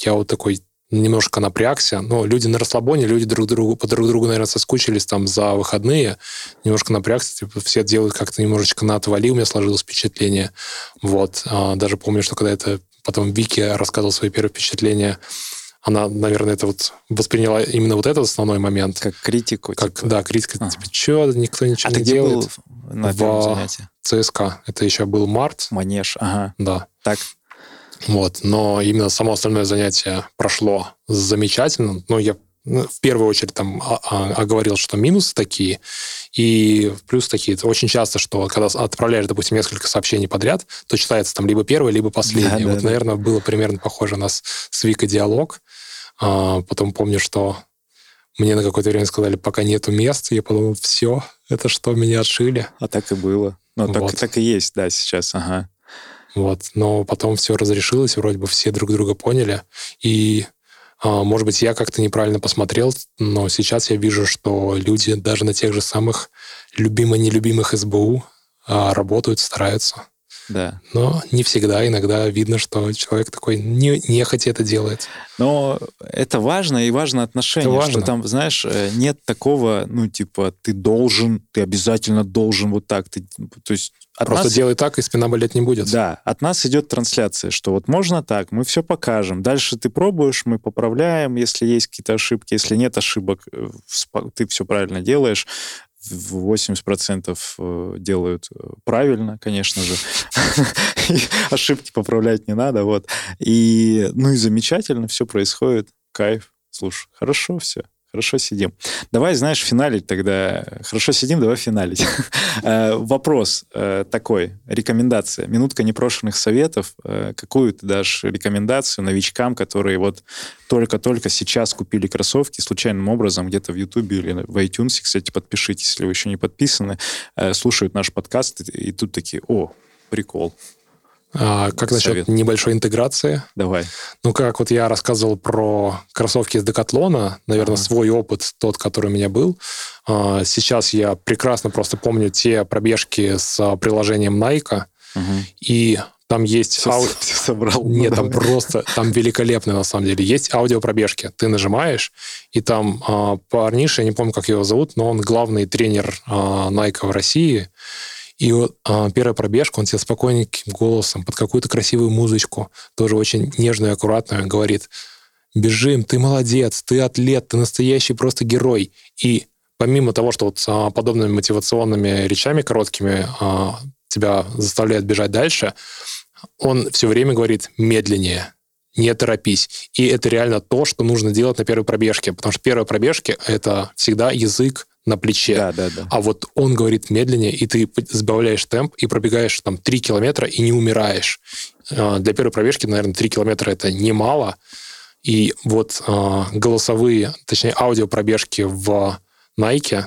Я вот такой немножко напрягся. Но люди на расслабоне, люди друг другу, по друг другу, наверное, соскучились там за выходные. Немножко напрягся. Типа, все делают как-то немножечко на отвали. У меня сложилось впечатление. Вот. Даже помню, что когда это потом Вике рассказывал свои первые впечатления, она, наверное, это вот восприняла именно вот этот основной момент. Как критику. Как, типа. Да, критика. А. Типа, что, никто ничего а не делает. А ты где был на первом занятии? В ЦСКА. Это еще был март. Манеж, ага. Да. Так. Вот, но именно само остальное занятие прошло замечательно. Но я в первую очередь там оговорил, что минусы такие и плюс такие. Очень часто, что когда отправляешь, допустим, несколько сообщений подряд, то читается там либо первое, либо последнее. Да, да, вот, да. Наверное, было примерно похоже у нас с Викой диалог. А, потом помню, что мне на какое-то время сказали, пока нету мест. Я подумал, все, это что, меня отшили? А так и было. Ну, вот. так, так и есть, да, сейчас, ага. Вот. Но потом все разрешилось, вроде бы все друг друга поняли. И, может быть, я как-то неправильно посмотрел, но сейчас я вижу, что люди даже на тех же самых любимо-нелюбимых СБУ работают, стараются. Да. Но не всегда. Иногда видно, что человек такой не, нехотя это делает. Но это важно, и важно отношение. Важно. Что там, знаешь, нет такого, ну, типа, ты должен, ты обязательно должен вот так. Ты, то есть от Просто нас... делай так, и спина болеть не будет. Да, от нас идет трансляция, что вот можно так, мы все покажем. Дальше ты пробуешь, мы поправляем, если есть какие-то ошибки. Если нет ошибок, ты все правильно делаешь. восемьдесят процентов делают правильно, конечно же. Ошибки поправлять не надо. Вот. И, ну и замечательно, все происходит. Кайф. Слушай, хорошо все. Хорошо сидим. Давай, знаешь, финалить тогда. Хорошо сидим, давай финалить. Вопрос такой, рекомендация. Минутка непрошенных советов. Какую ты дашь рекомендацию новичкам, которые вот только-только сейчас купили кроссовки случайным образом где-то в Ютубе или в iTunes, кстати, подпишитесь, если вы еще не подписаны, слушают наш подкаст и тут такие, о, прикол. А, как насчет совет. Небольшой интеграции? Давай. Ну, как вот я рассказывал про кроссовки из Декатлона, наверное, ага. свой опыт, тот, который у меня был. А, сейчас я прекрасно просто помню те пробежки с приложением Nike, угу. и там есть... Все, ау... все собрал. Нет, там просто, там великолепные, на самом деле. Есть аудиопробежки. Ты нажимаешь, и там а, парниша, я не помню, как его зовут, но он главный тренер а, Nike в России. И э, первая пробежка, он тебе спокойненьким голосом, под какую-то красивую музычку, тоже очень нежную и аккуратную, говорит, бежим, ты молодец, ты атлет, ты настоящий просто герой. И помимо того, что вот э, подобными мотивационными речами короткими э, тебя заставляет бежать дальше, он все время говорит медленнее. не торопись. И это реально то, что нужно делать на первой пробежке, потому что первая пробежка – это всегда язык на плече. Да, да, да. А вот он говорит медленнее, и ты сбавляешь темп и пробегаешь там три километра и не умираешь. Для первой пробежки, наверное, три километра – это немало. И вот голосовые, точнее, аудиопробежки в Nike,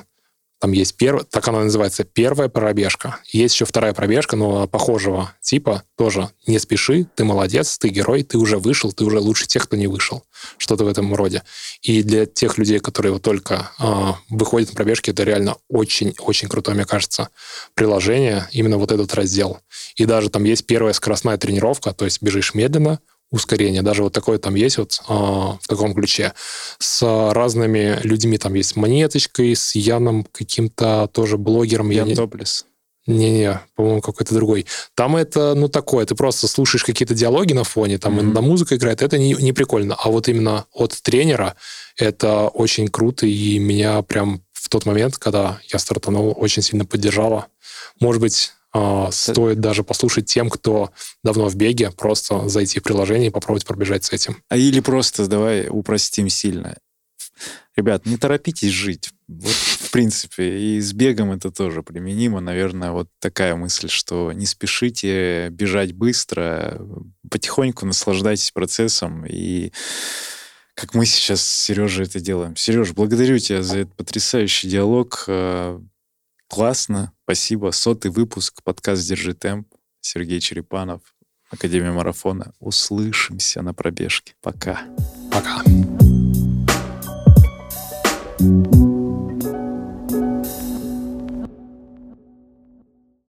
там есть первая, так она называется, первая пробежка. Есть еще вторая пробежка, но похожего типа, тоже не спеши, ты молодец, ты герой, ты уже вышел, ты уже лучше тех, кто не вышел. Что-то в этом роде. И для тех людей, которые вот только э, выходят на пробежки, это реально очень-очень крутое, мне кажется, приложение, именно вот этот раздел. И даже там есть первая скоростная тренировка, то есть бежишь медленно, ускорение. Даже вот такое там есть вот э, в таком ключе. С разными людьми там есть Монеточкой, с Яном каким-то тоже блогером. Ян Я... Топлес. Не-не, по-моему, какой-то другой. Там это, ну, такое, ты просто слушаешь какие-то диалоги на фоне, там mm-hmm. иногда музыка играет, это не, не прикольно. А вот именно от тренера это очень круто, и меня прям в тот момент, когда я стартанул, очень сильно поддержало. Может быть, стоит даже послушать тем, кто давно в беге, просто зайти в приложение и попробовать пробежать с этим. А или просто давай упростим сильно. Ребят, не торопитесь жить. Вот, в принципе, и с бегом это тоже применимо. Наверное, вот такая мысль, что не спешите бежать быстро, потихоньку наслаждайтесь процессом и... Как мы сейчас с Сережей это делаем. Сереж, благодарю тебя за этот потрясающий диалог. Классно, спасибо. Сотый выпуск, подкаст «Держи темп». Сергей Черепанов, Академия Марафона. Услышимся на пробежке. Пока. Пока.